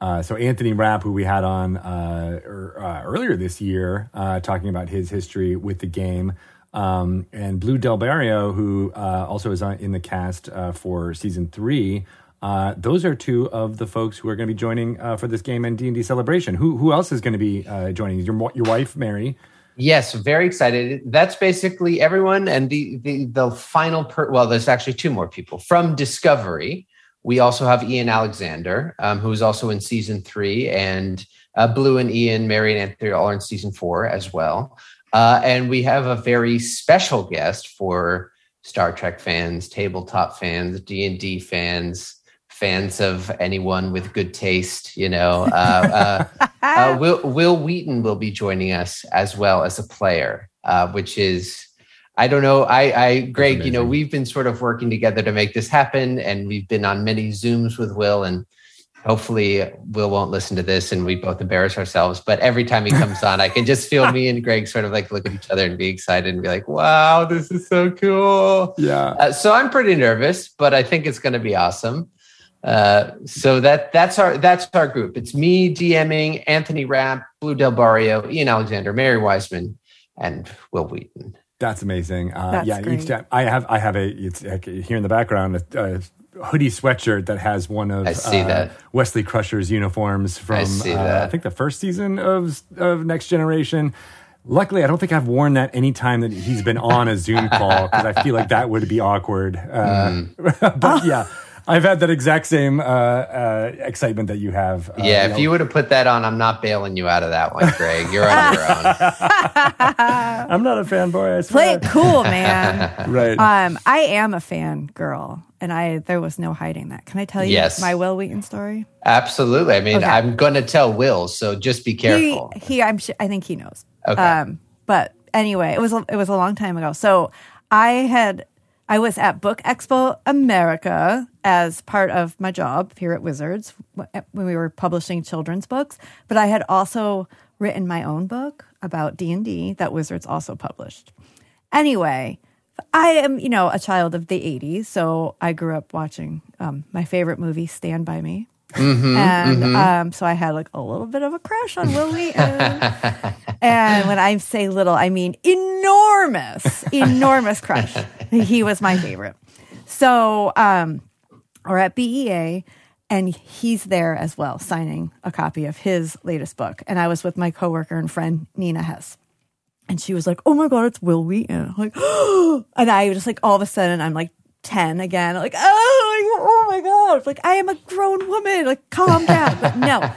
Uh, so Anthony Rapp, who we had on uh, er, uh, earlier this year, uh, talking about his history with the game, Um, and Blue Del Barrio, who uh, also is on, in the cast uh, for season three. Uh, those are two of the folks who are going to be joining uh, for this game and D and D Celebration. Who who else is going to be uh, joining? Your your wife, Mary? Yes, very excited. That's basically everyone. And the the, the final, per- well, there's actually two more people. From Discovery, we also have Ian Alexander, um, who's also in season three. And uh, Blue and Ian, Mary and Anthony all are in season four as well. Uh, and we have a very special guest for Star Trek fans, tabletop fans, D and D fans, fans of anyone with good taste, you know. Uh, uh, uh, Will, Will Wheaton will be joining us as well as a player, uh, which is, I don't know, I, I Greg, you know, we've been sort of working together to make this happen, and we've been on many Zooms with Will, and hopefully Will won't listen to this and we both embarrass ourselves. But every time he comes on, I can just feel me and Greg sort of like look at each other and be excited and be like, wow, this is so cool. Yeah. Uh, so I'm pretty nervous, but I think it's going to be awesome. Uh, so that that's our that's our group. It's me DMing, Anthony Rapp, Blue Del Barrio, Ian Alexander, Mary Wiseman, and Will Wheaton. That's amazing. Uh, that's yeah. Great. Each time I have I have a it's here in the background. Uh, hoodie sweatshirt that has one of uh, Wesley Crusher's uniforms from I, uh, I think the first season of of Next Generation. Luckily, I don't think I've worn that any time that he's been on a Zoom call, because I feel like that would be awkward. Uh, mm. But yeah, I've had that exact same uh, uh, excitement that you have. Uh, yeah, you know, if you would have put that on, I'm not bailing you out of that one, Greg. You're on your own. I'm not a fanboy, I swear. Play it cool, man. Right. Um, I am a fan girl. And I, there was no hiding that. Can I tell you yes. my Will Wheaton story? Absolutely. I mean, okay. I'm going to tell Will, so just be careful. He, he I'm sure, I think he knows. Okay. Um, but anyway, it was it was a long time ago. So I had, I was at Book Expo America as part of my job here at Wizards when we were publishing children's books. But I had also written my own book about D and D that Wizards also published. Anyway. I am, you know, a child of the eighties, so I grew up watching um, my favorite movie, Stand By Me. Mm-hmm, and mm-hmm. Um, so I had like a little bit of a crush on Will Wheaton. And when I say little, I mean enormous, enormous crush. He was my favorite. So um, we're at B E A, and he's there as well, signing a copy of his latest book. And I was with my coworker and friend, Nina Hess. And she was like, oh my God, it's Will Wheaton. I'm like, oh, and I was just like, all of a sudden, I'm like ten again. I'm like, oh, oh my God, like I am a grown woman, like calm down. But no,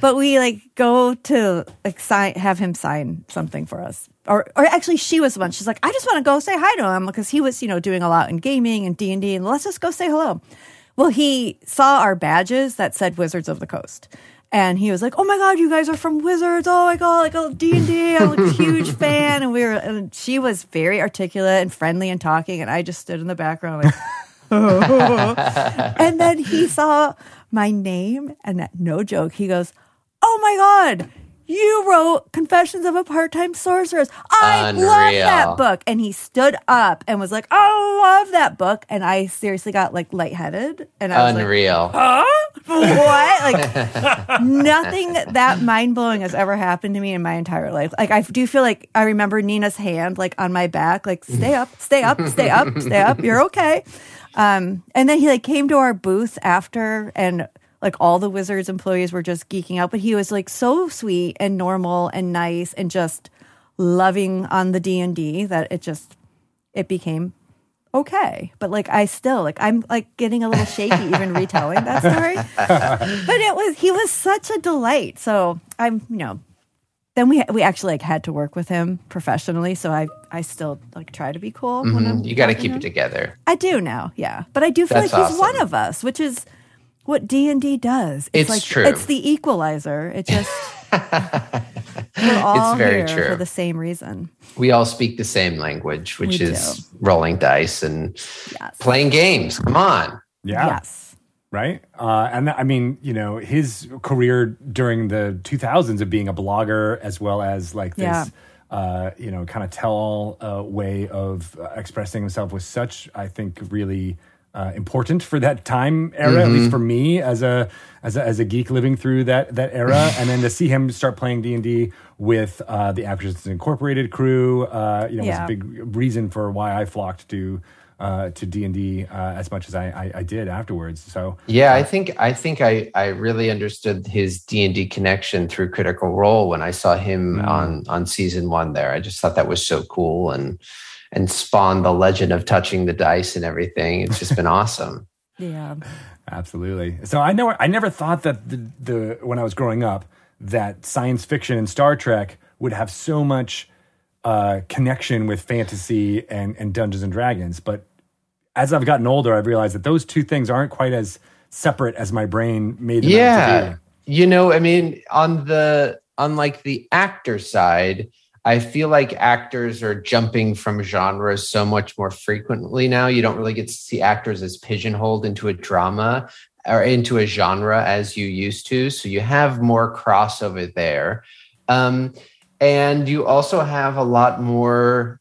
but we like go to like sign, have him sign something for us. Or, or actually, she was the one. She's like, I just want to go say hi to him because he was, you know, doing a lot in gaming and D and D, and let's just go say hello. Well, he saw our badges that said Wizards of the Coast, and he was like, oh my God, you guys are from Wizards. Oh my God, like oh, D and D, I'm like, a huge fan. And we were, and she was very articulate and friendly and talking, and I just stood in the background like, oh. And then he saw my name, and that, no joke, he goes, oh my God, you wrote Confessions of a Part-Time Sorceress. I Unreal. Love that book. And he stood up and was like, oh, I love that book. And I seriously got like lightheaded. And I was Unreal. Like, huh? What? Like nothing that mind-blowing has ever happened to me in my entire life. Like I do feel like I remember Nina's hand like on my back, like stay up, stay up, stay up, stay up. You're okay. Um, and then he like came to our booth after, and like all the Wizards employees were just geeking out, but he was like so sweet and normal and nice and just loving on the D and D that it just, it became okay. But like I still, like I'm like getting a little shaky even retelling that story. But it was, he was such a delight. So I'm, you know, then we we actually like had to work with him professionally. So I, I still like try to be cool. Mm-hmm. When I'm you got to keep him. It together. I do now. Yeah. But I do feel That's like awesome. He's one of us, which is what D and D does. It's, it's like, true. It's the equalizer. It just, we're all it's very here true. For the same reason. We all speak the same language, which we is do. Rolling dice and yes. playing games. Come on. Yeah. Yes. Right? Uh, and I mean, you know, his career during the two thousands of being a blogger, as well as like this, yeah. uh, you know, kind of tell-all uh, way of uh, expressing himself was such, I think, really... Uh, important for that time era, mm-hmm. at least for me as a as a, as a geek living through that that era, and then to see him start playing D and D with uh, the Acquisitions Incorporated crew, uh, you know, yeah. was a big reason for why I flocked to uh, to D and D uh, as much as I, I, I did afterwards. So yeah, uh, I think I think I, I really understood his D and D connection through Critical Role when I saw him mm-hmm. on on season one. There, I just thought that was so cool and. and spawn the legend of touching the dice and everything. It's just been awesome. Yeah. Absolutely. So I know I never thought that the, the when I was growing up that science fiction and Star Trek would have so much uh, connection with fantasy and, and Dungeons and Dragons. But as I've gotten older, I've realized that those two things aren't quite as separate as my brain made them yeah. out to be. You know, I mean, on the on like the actor side, I feel like actors are jumping from genres so much more frequently now. You don't really get to see actors as pigeonholed into a drama or into a genre as you used to. So you have more crossover there. Um, and you also have a lot more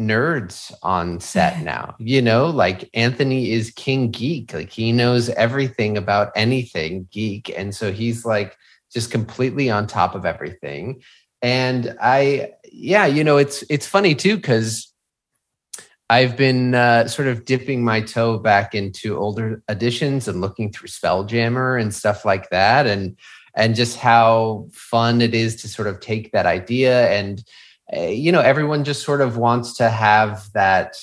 nerds on set now. You know, like Anthony is king geek. Like he knows everything about anything geek. And so he's like just completely on top of everything. And I, yeah, you know, it's it's funny too, because I've been uh, sort of dipping my toe back into older editions and looking through Spelljammer and stuff like that, and and just how fun it is to sort of take that idea and, uh, you know, everyone just sort of wants to have that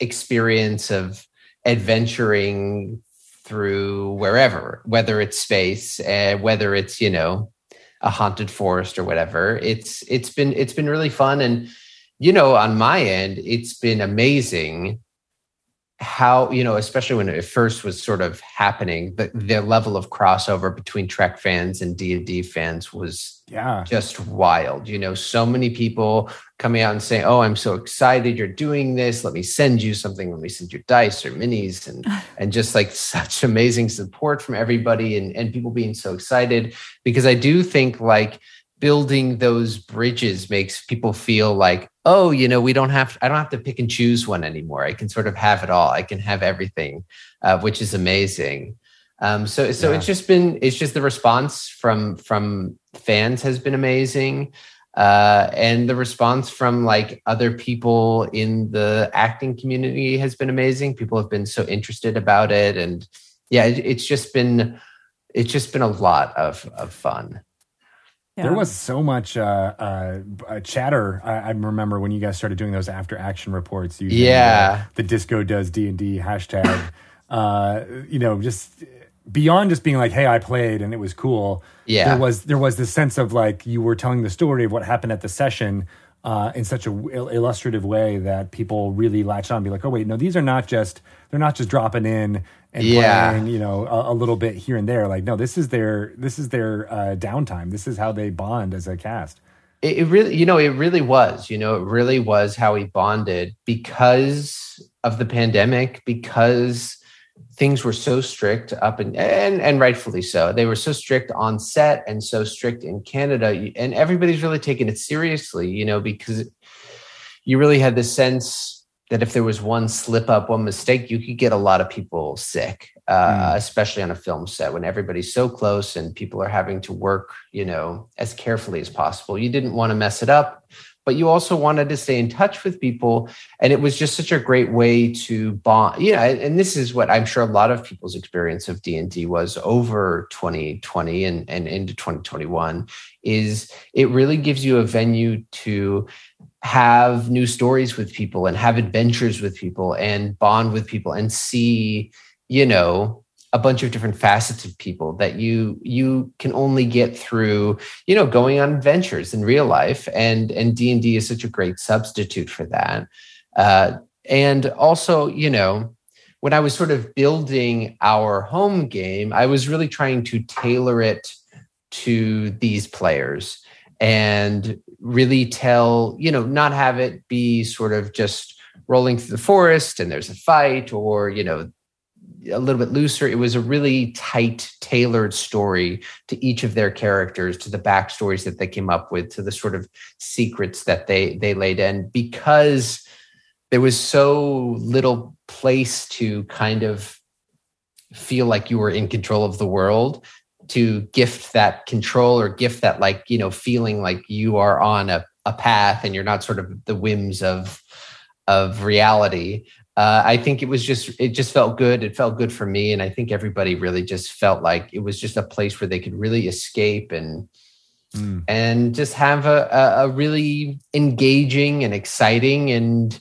experience of adventuring through wherever, whether it's space, uh, whether it's, you know, a haunted forest or whatever. It's it's been it's been really fun, and you know, on my end, it's been amazing how, you know, especially when it first was sort of happening, the, the level of crossover between Trek fans and D and D fans was yeah. just wild. You know, so many people coming out and saying, "Oh, I'm so excited you're doing this. Let me send you something. Let me send you dice or minis," and and just like such amazing support from everybody, and and people being so excited, because I do think like building those bridges makes people feel like, oh, you know, we don't have, I don't have to pick and choose one anymore. I can sort of have it all. I can have everything, uh, which is amazing. Um, so, so yeah. it's just been, it's just the response from, from fans has been amazing. Uh, and the response from like other people in the acting community has been amazing. People have been so interested about it. And yeah, it, it's just been, it's just been a lot of, of fun. Yeah. There was so much uh, uh, chatter. I, I remember when you guys started doing those after action reports. Using, yeah, uh, the Disco Does D and D hashtag. uh, you know, just beyond just being like, hey, I played and it was cool. Yeah. There was, there was this sense of like, you were telling the story of what happened at the session uh, in such a w- illustrative way that people really latched on and be like, oh wait, no, these are not just, they're not just dropping in and yeah. playing, you know, a, a little bit here and there. Like, no, this is their, this is their uh, downtime. This is how they bond as a cast. It, it really, you know, it really was, you know, it really was how we bonded because of the pandemic, because things were so strict up and, and, and rightfully so. They were so strict on set and so strict in Canada, and everybody's really taking it seriously, you know, because you really had this sense that if there was one slip up, one mistake, you could get a lot of people sick, uh, mm. especially on a film set when everybody's so close and people are having to work, you know, as carefully as possible. You didn't want to mess it up, but you also wanted to stay in touch with people. And it was just such a great way to bond. Yeah. And this is what I'm sure a lot of people's experience of D and D was over twenty twenty and, and into twenty twenty-one, is it really gives you a venue to have new stories with people and have adventures with people and bond with people and see, you know, a bunch of different facets of people that you you can only get through, you know, going on adventures in real life. And and D and D is such a great substitute for that. Uh, and also, you know, when I was sort of building our home game, I was really trying to tailor it to these players and really tell, you know, not have it be sort of just rolling through the forest and there's a fight or, you know, a little bit looser. It was a really tight, tailored story to each of their characters, to the backstories that they came up with, to the sort of secrets that they they laid in, because there was so little place to kind of feel like you were in control of the world, to gift that control or gift that, like, you know, feeling like you are on a, a path and you're not sort of the whims of of reality. Uh, I think it was just, it just felt good. It felt good for me. And I think everybody really just felt like it was just a place where they could really escape and, mm. and just have a, a really engaging and exciting and,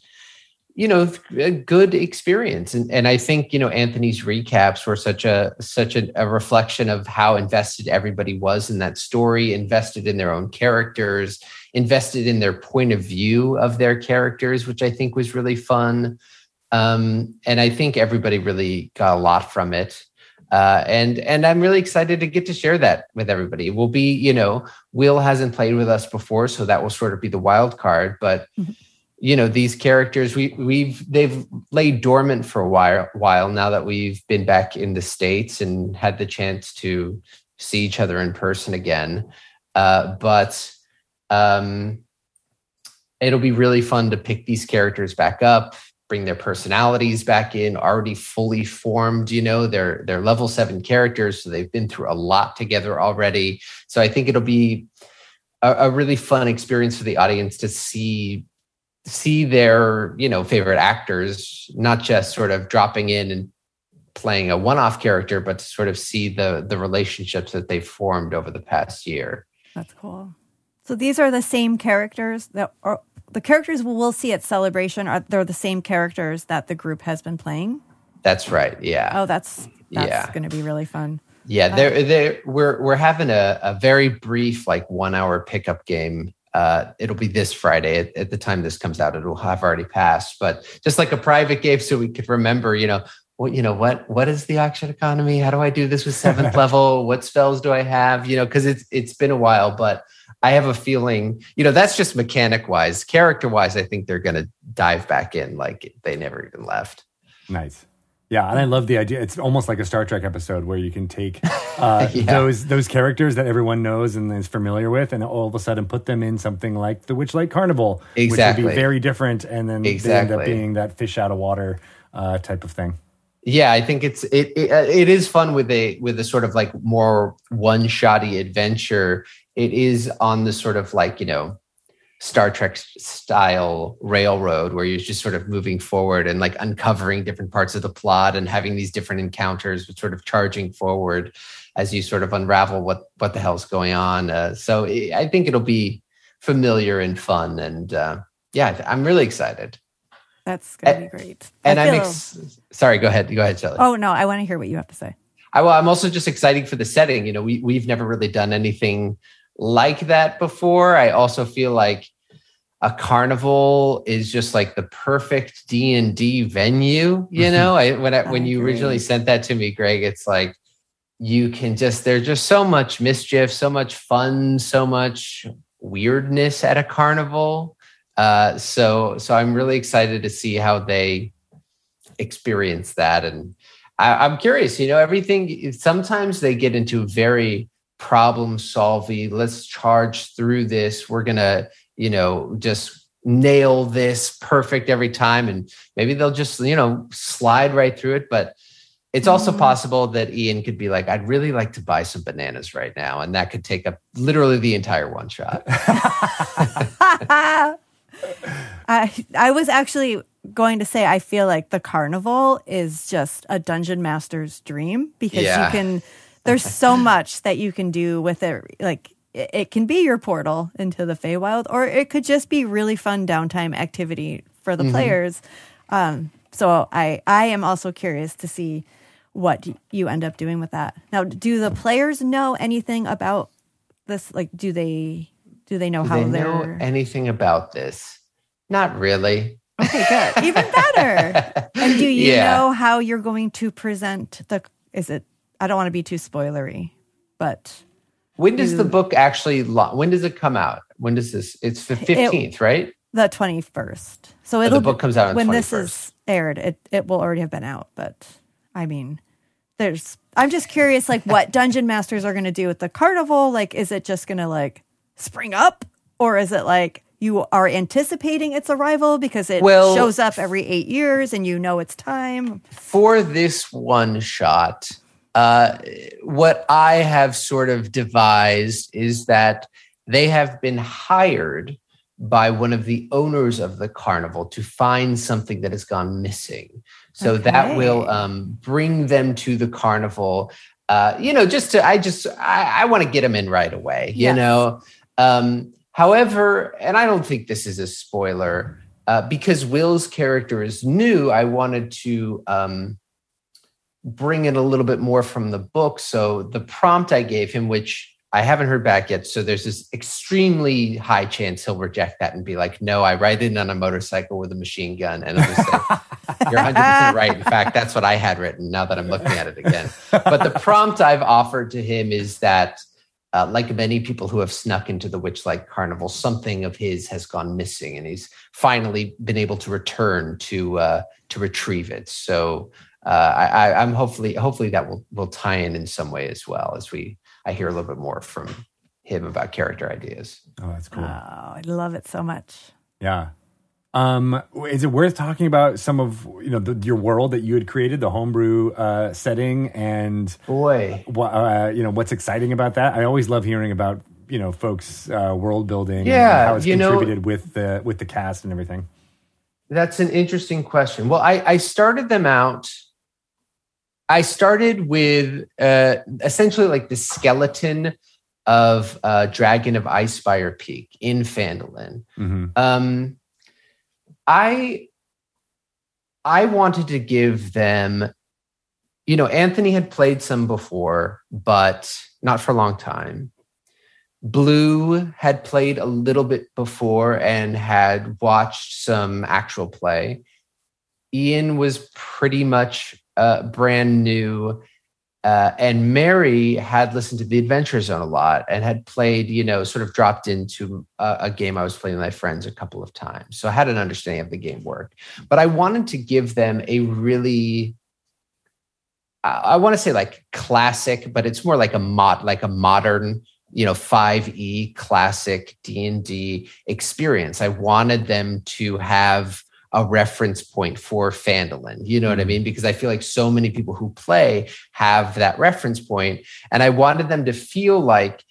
you know, a good experience. And, and I think, you know, Anthony's recaps were such a, such a, a reflection of how invested everybody was in that story, invested in their own characters, invested in their point of view of their characters, which I think was really fun. Um, and I think everybody really got a lot from it. Uh, and, and I'm really excited to get to share that with everybody. We'll be, you know, Will hasn't played with us before, so that will sort of be the wild card, but mm-hmm. you know, these characters, we we've, they've laid dormant for a while, while now that we've been back in the States and had the chance to see each other in person again. Uh, but, um, it'll be really fun to pick these characters back up, bring their personalities back in, already fully formed, you know, they're, they're level seven characters. So they've been through a lot together already. So I think it'll be a, a really fun experience for the audience to see, see their, you know, favorite actors, not just sort of dropping in and playing a one-off character, but to sort of see the, the relationships that they've formed over the past year. That's cool. So these are the same characters that are, the characters we'll see at Celebration are they're the same characters that the group has been playing? That's right. Yeah. Oh, that's that's yeah. going to be really fun. Yeah, they're, they're, we're we're having a, a very brief, like, one hour pickup game. Uh, it'll be this Friday. At, at the time this comes out, it'll have already passed. But just like a private game, so we could remember, you know, what you know what what is the auction economy? How do I do this with seventh level? What spells do I have? You know, because it's it's been a while, but I have a feeling, you know, that's just mechanic wise. Character wise, I think they're going to dive back in like they never even left. Nice. Yeah. And I love the idea. It's almost like a Star Trek episode where you can take uh, yeah. those those characters that everyone knows and is familiar with and all of a sudden put them in something like the Witchlight Carnival, exactly. which would be very different. And then exactly. they end up being that fish out of water uh, type of thing. Yeah, I think it's it, it it is fun with a with a sort of like more one-shotty adventure. It is on the sort of like, you know, Star Trek style railroad where you're just sort of moving forward and like uncovering different parts of the plot and having these different encounters with sort of charging forward as you sort of unravel what what the hell's going on. Uh, so it, I think it'll be familiar and fun. And uh, yeah, I'm really excited. That's going to be great. And I I'm ex- sorry, go ahead. Go ahead, Shelley. Oh, no, I want to hear what you have to say. I, well, I'm also just excited for the setting. You know, we, we've never really done anything like that before. I also feel like a carnival is just like the perfect D and D venue. You mm-hmm. know, I, when I, I when you agree. originally sent that to me, Greg, it's like, you can just, there's just so much mischief, so much fun, so much weirdness at a carnival. Uh, so, so I'm really excited to see how they experience that. And I, I'm curious, you know, everything, sometimes they get into very problem solving. Let's charge through this. We're going to, you know, just nail this perfect every time. And maybe they'll just, you know, slide right through it. But it's also possible that Ian could be like, I'd really like to buy some bananas right now. And that could take up literally the entire one shot. I, I was actually going to say, I feel like the carnival is just a dungeon master's dream because yeah. you can, there's so much that you can do with it. Like it, it can be your portal into the Feywild, or it could just be really fun downtime activity for the mm-hmm. players. Um, so I, I am also curious to see what you end up doing with that. Now, do the players know anything about this? Like, do they do they know do how they they're know anything about this? Not really. Okay, good. Even better. And do you yeah. know how you're going to present the? Is it? I don't want to be too spoilery, but when does do, the book actually? Lo- when does it come out? When does this? It's the fifteenth, it, right? The twenty-first. So it'll, oh, the book comes out on when twenty-first. This is aired. It it will already have been out, but I mean, there's. I'm just curious, like, what dungeon masters are going to do with the carnival. Like, is it just going to like spring up, or is it like you are anticipating its arrival because it well, shows up every eight years and you know it's time for this one shot? Uh, what I have sort of devised is that they have been hired by one of the owners of the carnival to find something that has gone missing. So okay. that will um, bring them to the carnival. Uh, you know, just to, I just, I, I want to get them in right away, yes. you know? Um, however, and I don't think this is a spoiler, uh, because Will's character is new, I wanted to um, bring in a little bit more from the book. So the prompt I gave him, which I haven't heard back yet. So there's this extremely high chance he'll reject that and be like, no, I ride in on a motorcycle with a machine gun. And I'm just like, you're one hundred percent right. In fact, that's what I had written now that I'm looking at it again. But the prompt I've offered to him is that, uh, like many people who have snuck into the Witchlight Carnival, something of his has gone missing. And he's finally been able to return to uh, to retrieve it. So uh, I, I'm hopefully hopefully that will, will tie in in some way as well as we... I hear a little bit more from him about character ideas. Oh, that's cool. Oh, I love it so much. Yeah. Um, is it worth talking about some of, you know, the, your world that you had created, the homebrew uh, setting and boy, uh, uh, you know, what's exciting about that? I always love hearing about, you know, folks uh, world building yeah, and how it's contributed know, with the, with the cast and everything. That's an interesting question. Well, I, I started them out I started with uh, essentially like the skeleton of uh, Dragon of Icefire Peak in Phandalin. Mm-hmm. Um, I I wanted to give them, you know, Anthony had played some before, but not for a long time. Blue had played a little bit before and had watched some actual play. Ian was pretty much Uh, brand new. Uh, and Mary had listened to The Adventure Zone a lot and had played, you know, sort of dropped into a, a game I was playing with my friends a couple of times. So I had an understanding of the game work. But I wanted to give them a really, I, I want to say like classic, but it's more like a mod, like a modern, you know, five E classic D and D experience. I wanted them to have a reference point for Phandalin, you know mm-hmm. what I mean? Because I feel like so many people who play have that reference point, and I wanted them to feel like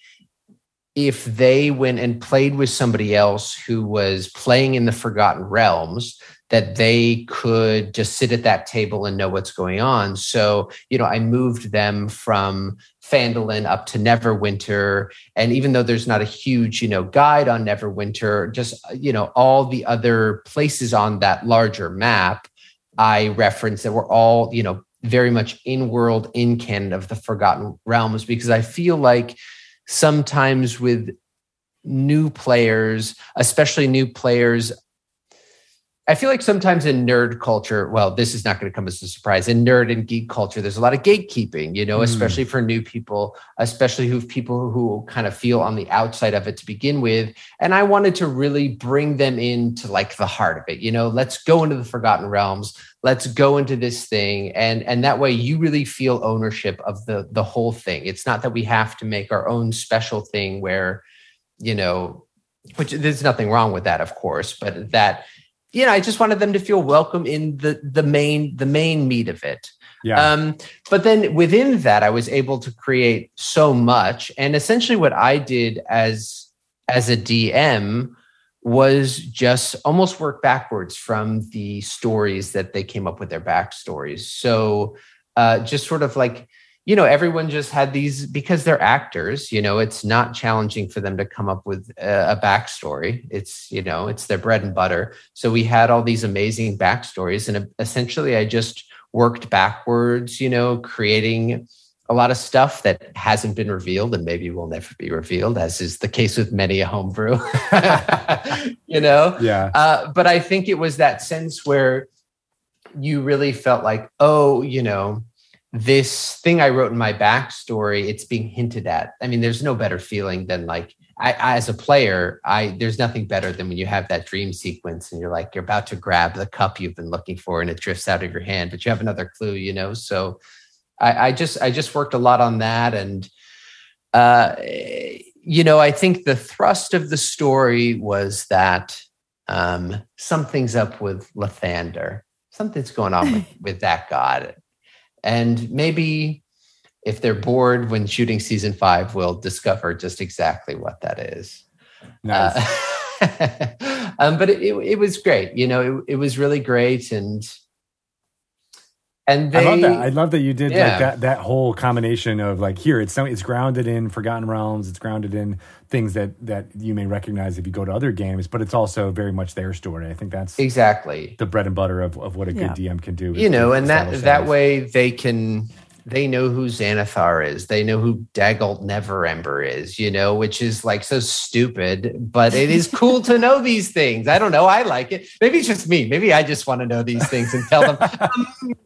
if they went and played with somebody else who was playing in the Forgotten Realms, that they could just sit at that table and know what's going on. So, you know, I moved them from Phandalin up to Neverwinter. And even though there's not a huge, you know, guide on Neverwinter, just, you know, all the other places on that larger map, I referenced that were all, you know, very much in world, in canon of the Forgotten Realms, because I feel like sometimes with new players, especially new players, I feel like sometimes in nerd culture, well, this is not going to come as a surprise. In nerd and geek culture, there's a lot of gatekeeping, you know, mm. especially for new people, especially who people who kind of feel on the outside of it to begin with. And I wanted to really bring them into like the heart of it, you know, let's go into the Forgotten Realms. Let's go into this thing. And, and that way you really feel ownership of the, the whole thing. It's not that we have to make our own special thing where, you know, which there's nothing wrong with that, of course, but that, you know, I just wanted them to feel welcome in the the main the main meat of it. Yeah. Um, but then within that, I was able to create so much. And essentially what I did as, as a D M was just almost work backwards from the stories that they came up with, their backstories. So uh, just sort of like, you know, everyone just had these, because they're actors, you know, it's not challenging for them to come up with a, a backstory. It's, you know, it's their bread and butter. So we had all these amazing backstories, and essentially I just worked backwards, you know, creating a lot of stuff that hasn't been revealed and maybe will never be revealed, as is the case with many a homebrew, you know? Yeah. Uh, but I think it was that sense where you really felt like, oh, you know, this thing I wrote in my backstory, it's being hinted at. I mean, there's no better feeling than like, I, I as a player, I there's nothing better than when you have that dream sequence and you're like, you're about to grab the cup you've been looking for and it drifts out of your hand, but you have another clue, you know? So I, I just, I just worked a lot on that. And, uh, you know, I think the thrust of the story was that um, something's up with Lathander. Something's going on with, with that god. And maybe if they're bored when shooting season five, we'll discover just exactly what that is. Nice. Uh, um, but it, it, it was great. You know, it, it was really great. And and they, I love that. I love that you did yeah. like that that whole combination of like, here, it's it's grounded in Forgotten Realms. It's grounded in things that that you may recognize if you go to other games, but it's also very much their story. I think that's exactly the bread and butter of, of what a good yeah. D M can do. You know, and that that, that way they can they know who Xanathar is. They know who Dagult Neverember is, you know, which is like so stupid, but it is cool to know these things. I don't know. I like it. Maybe it's just me. Maybe I just want to know these things and tell them um,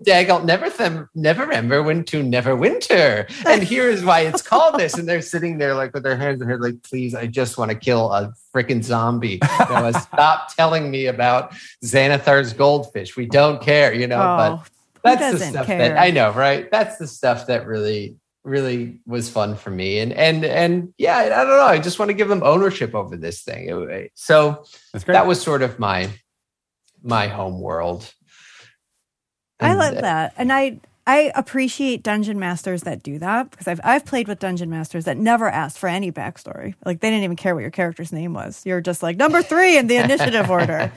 Dagult Neverember Neverember went to Neverwinter. And here is why it's called this. And they're sitting there like with their hands in their head, like, please, I just want to kill a freaking zombie. You know, stop telling me about Xanathar's goldfish. We don't care, you know, oh. but that's the stuff care. that I know, right? That's the stuff that really, really was fun for me. And, and, and yeah, I don't know. I just want to give them ownership over this thing. So that was sort of my, my home world. And I love that. And I, I appreciate dungeon masters that do that, because I've, I've played with dungeon masters that never asked for any backstory. Like, they didn't even care what your character's name was. You're just like number three in the initiative order.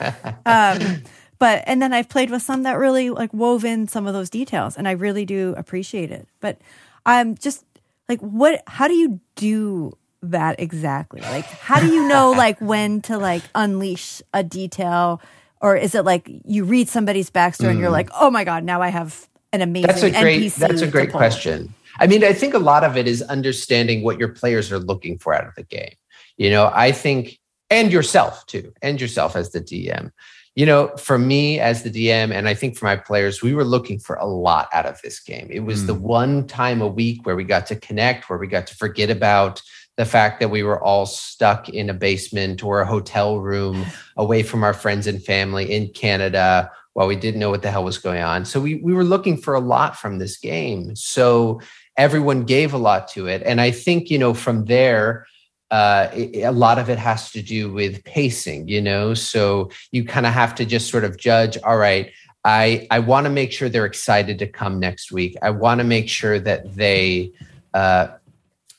Um, But, and then I've played with some that really like wove in some of those details, and I really do appreciate it. But I'm um, just like, what, how do you do that exactly? Like, how do you know like when to like unleash a detail? Or is it like you read somebody's backstory mm. and you're like, oh my God, now I have an amazing N P C. That's a great, that's a great question. I mean, I think a lot of it is understanding what your players are looking for out of the game. You know, I think, and yourself too, and yourself as the D M. You know, for me as the D M, and I think for my players, we were looking for a lot out of this game. It was mm. the one time a week where we got to connect, where we got to forget about the fact that we were all stuck in a basement or a hotel room away from our friends and family in Canada while we didn't know what the hell was going on. So we we were looking for a lot from this game. So everyone gave a lot to it. And I think, you know, from there, Uh, it, a lot of it has to do with pacing, you know, so you kind of have to just sort of judge, all right, I, I want to make sure they're excited to come next week. I want to make sure that they, uh,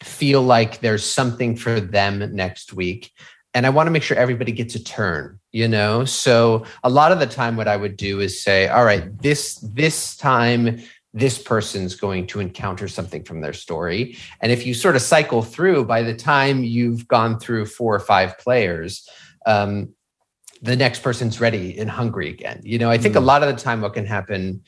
feel like there's something for them next week. And I want to make sure everybody gets a turn, you know? So a lot of the time what I would do is say, all right, this, this time, this person's going to encounter something from their story. And if you sort of cycle through, by the time you've gone through four or five players, um, the next person's ready and hungry again. You know, I think mm. a lot of the time what can happen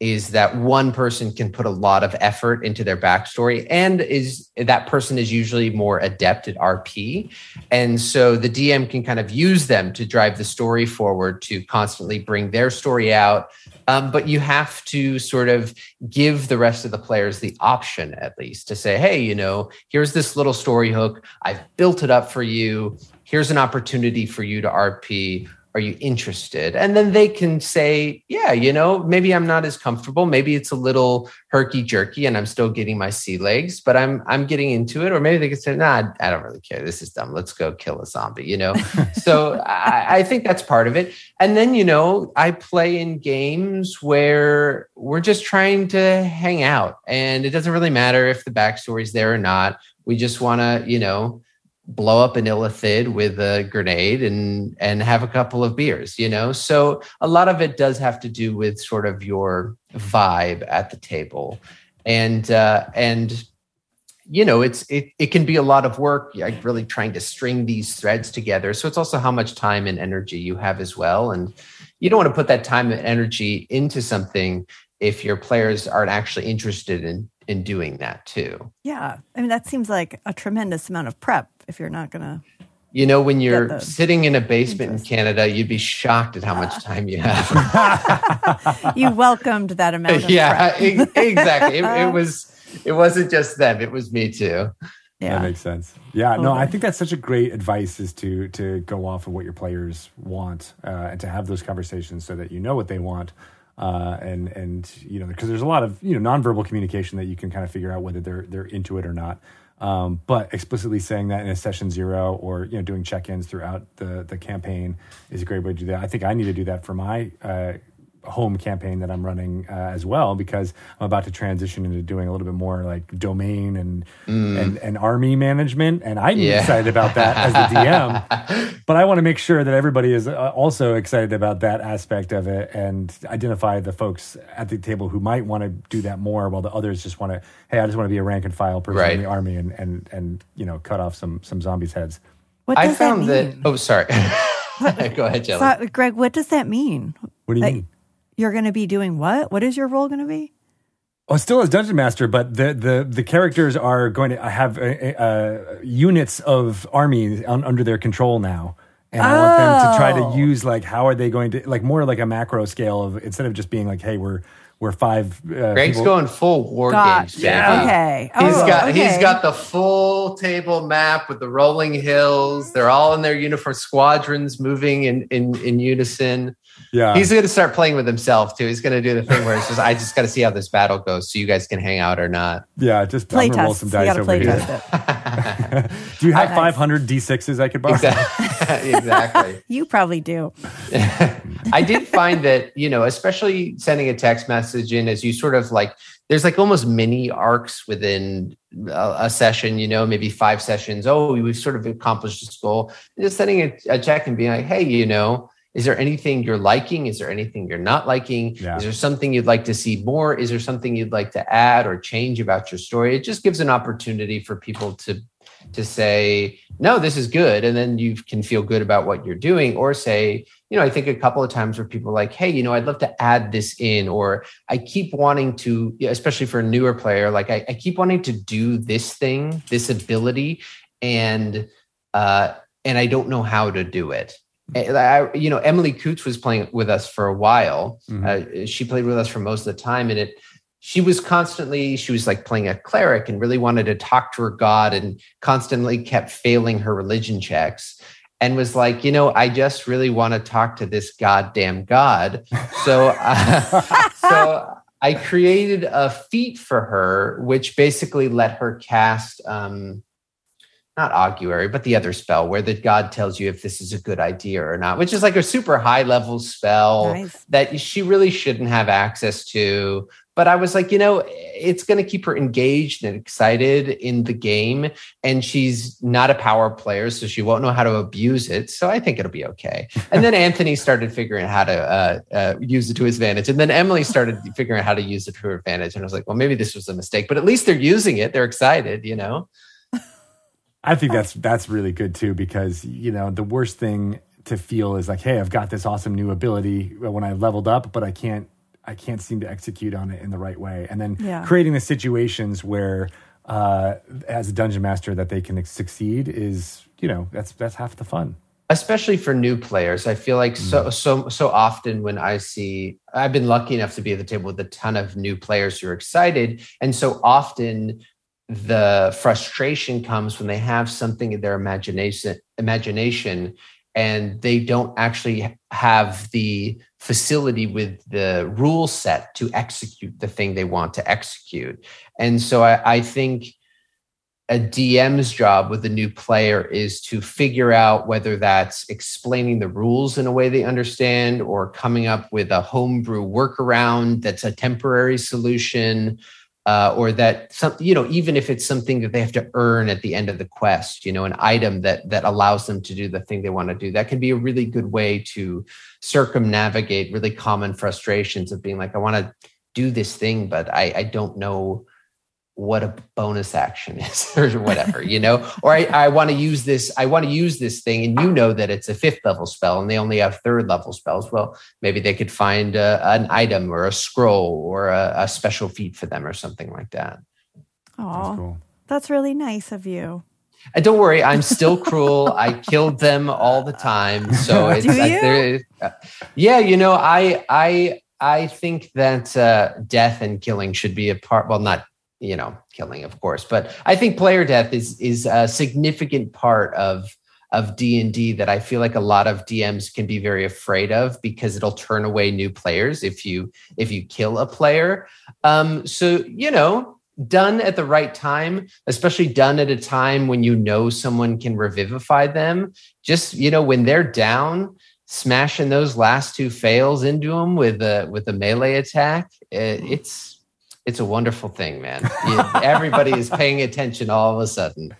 is that one person can put a lot of effort into their backstory, and is that person is usually more adept at R P. And so the D M can kind of use them to drive the story forward, to constantly bring their story out. Um, but you have to sort of give the rest of the players the option, at least, to say, hey, you know, here's this little story hook. I've built it up for you. Here's an opportunity for you to R P. Are you interested? And then they can say, yeah, you know, maybe I'm not as comfortable. Maybe it's a little herky-jerky and I'm still getting my sea legs, but I'm I'm getting into it. Or maybe they could say, nah, I don't really care. This is dumb. Let's go kill a zombie, you know? So I, I think that's part of it. And then, you know, I play in games where we're just trying to hang out. And it doesn't really matter if the backstory's there or not. We just want to, you know, blow up an illithid with a grenade and and have a couple of beers, you know? So a lot of it does have to do with sort of your vibe at the table. And, uh, and you know, it's it it can be a lot of work, like really trying to string these threads together. So it's also how much time and energy you have as well. And you don't want to put that time and energy into something if your players aren't actually interested in in doing that too. Yeah. I mean, that seems like a tremendous amount of prep if you're not going to... You know, when you're sitting in a basement interest. in Canada, you'd be shocked at how much time you have. You welcomed that amount of yeah, prep. Yeah, exactly. It, it, was, it wasn't just them. It was me too. Yeah. That makes sense. Yeah, no, I think that's such a great advice, is to to go off of what your players want uh, and to have those conversations so that you know what they want. Uh, and, and, you know, because there's a lot of, you know, nonverbal communication that you can kind of figure out whether they're, they're into it or not. Um, but explicitly saying that in a session zero, or, you know, doing check-ins throughout the, the campaign is a great way to do that. I think I need to do that for my, uh, home campaign that I'm running uh, as well, because I'm about to transition into doing a little bit more like domain and mm. and, and army management, and I'm yeah. excited about that as the D M. But I want to make sure that everybody is also excited about that aspect of it, and identify the folks at the table who might want to do that more, while the others just want to, hey, I just want to be a rank and file person right. in the army, and and and you know, cut off some some zombies' heads. What does I found that, mean? that oh sorry go ahead, Jelly. So, Greg, what does that mean? What do you like, mean? You're going to be doing what? What is your role going to be? Oh, still as Dungeon Master, but the the, the characters are going to have a, a, a units of armies on, under their control now. And oh. I want them to try to use, like, how are they going to, like, more like a macro scale of, instead of just being like, hey, we're, we're five uh, Greg's people. going full war Gosh. games. Yeah. Okay. Oh, he's got okay. he's got the full table map with the rolling hills. They're all in their uniform squadrons moving in, in, in unison. Yeah. He's going to start playing with himself too. He's going to do the thing where it's just, I just got to see how this battle goes so you guys can hang out or not. Yeah, just play test. Roll some dice over here. Do you have okay. five hundred D sixes I could borrow? Exactly. exactly. You probably do. I did find that, you know, especially sending a text message in, as you sort of like, there's like almost mini arcs within a, a session, you know, maybe five sessions. Oh, we've sort of accomplished this goal. And just sending a, a check and being like, hey, you know, is there anything you're liking? Is there anything you're not liking? Yeah. Is there something you'd like to see more? Is there something you'd like to add or change about your story? It just gives an opportunity for people to, to say, no, this is good. And then you can feel good about what you're doing, or say, you know, I think a couple of times where people are like, hey, you know, I'd love to add this in, or I keep wanting to, especially for a newer player, like I, I keep wanting to do this thing, this ability, and, uh, and I don't know how to do it. I, you know, Emily Coots was playing with us for a while. Mm-hmm. Uh, she played with us for most of the time, and it, she was constantly, she was like playing a cleric and really wanted to talk to her god and constantly kept failing her religion checks, and was like, you know, I just really want to talk to this goddamn god. So, uh, so I created a feat for her, which basically let her cast, um, not augury, but the other spell where the god tells you if this is a good idea or not, which is like a super high level spell nice. that she really shouldn't have access to, But I was like, you know, it's going to keep her engaged and excited in the game. And she's not a power player, so she won't know how to abuse it. So I think it'll be okay. And then Anthony started figuring out how to uh, uh, use it to his advantage. And then Emily started figuring out how to use it to her advantage. And I was like, well, maybe this was a mistake, but at least they're using it. They're excited, you know? I think that's that's really good, too, because, you know, the worst thing to feel is like, hey, I've got this awesome new ability when I leveled up, but I can't I can't seem to execute on it in the right way. And then yeah. creating the situations where, uh, as a dungeon master, that they can succeed is, you know, that's that's half the fun. Especially for new players. I feel like so, mm. so, so often when I see, I've been lucky enough to be at the table with a ton of new players who are excited. And so often the frustration comes when they have something in their imagination, imagination and they don't actually have the facility with the rule set to execute the thing they want to execute. And so I, I think a D M's job with a new player is to figure out whether that's explaining the rules in a way they understand or coming up with a homebrew workaround that's a temporary solution, uh, or that something, you know, even if it's something that they have to earn at the end of the quest, you know, an item that that allows them to do the thing they want to do. That can be a really good way to circumnavigate really common frustrations of being like, I want to do this thing, but I, I don't know what a bonus action is or whatever, you know, or I, I want to use this, I want to use this thing. And you know that it's a fifth level spell and they only have third level spells. Well, maybe they could find a, an item or a scroll or a, a special feat for them or something like that. Oh, cool. That's really nice of you. And don't worry, I'm still cruel. I killed them all the time. So it's, Do you? I, yeah, you know, I, I, I think that uh, death and killing should be a part, well, not, you know, killing, of course. But I think player death is is a significant part of of D and D that I feel like a lot of D Ms can be very afraid of because it'll turn away new players if you if you kill a player. Um, so, you know, done at the right time, especially done at a time when you know someone can revivify them. Just, you know, when they're down, smashing those last two fails into them with a, with a melee attack, it, it's... It's a wonderful thing, man. Everybody is paying attention all of a sudden.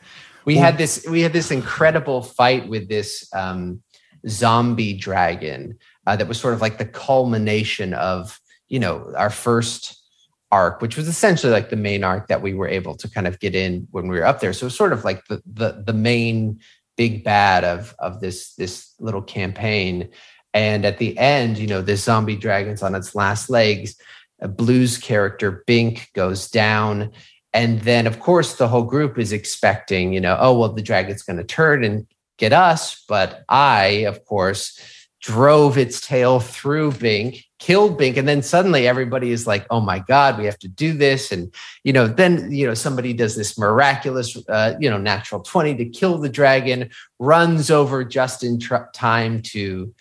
We had this we had this incredible fight with this um, zombie dragon uh, that was sort of like the culmination of, you know, our first arc, which was essentially like the main arc that we were able to kind of get in when we were up there. So it was sort of like the the, the main big bad of of this this little campaign. And at the end, you know, this zombie dragon's on its last legs. A Blue's character, Bink, goes down. And then, of course, the whole group is expecting, you know, oh, well, the dragon's going to turn and get us. But I, of course, drove its tail through Bink, killed Bink. And then suddenly everybody is like, oh, my God, we have to do this. And, you know, then, you know, somebody does this miraculous, uh, you know, natural twenty to kill the dragon, runs over just in tr- time to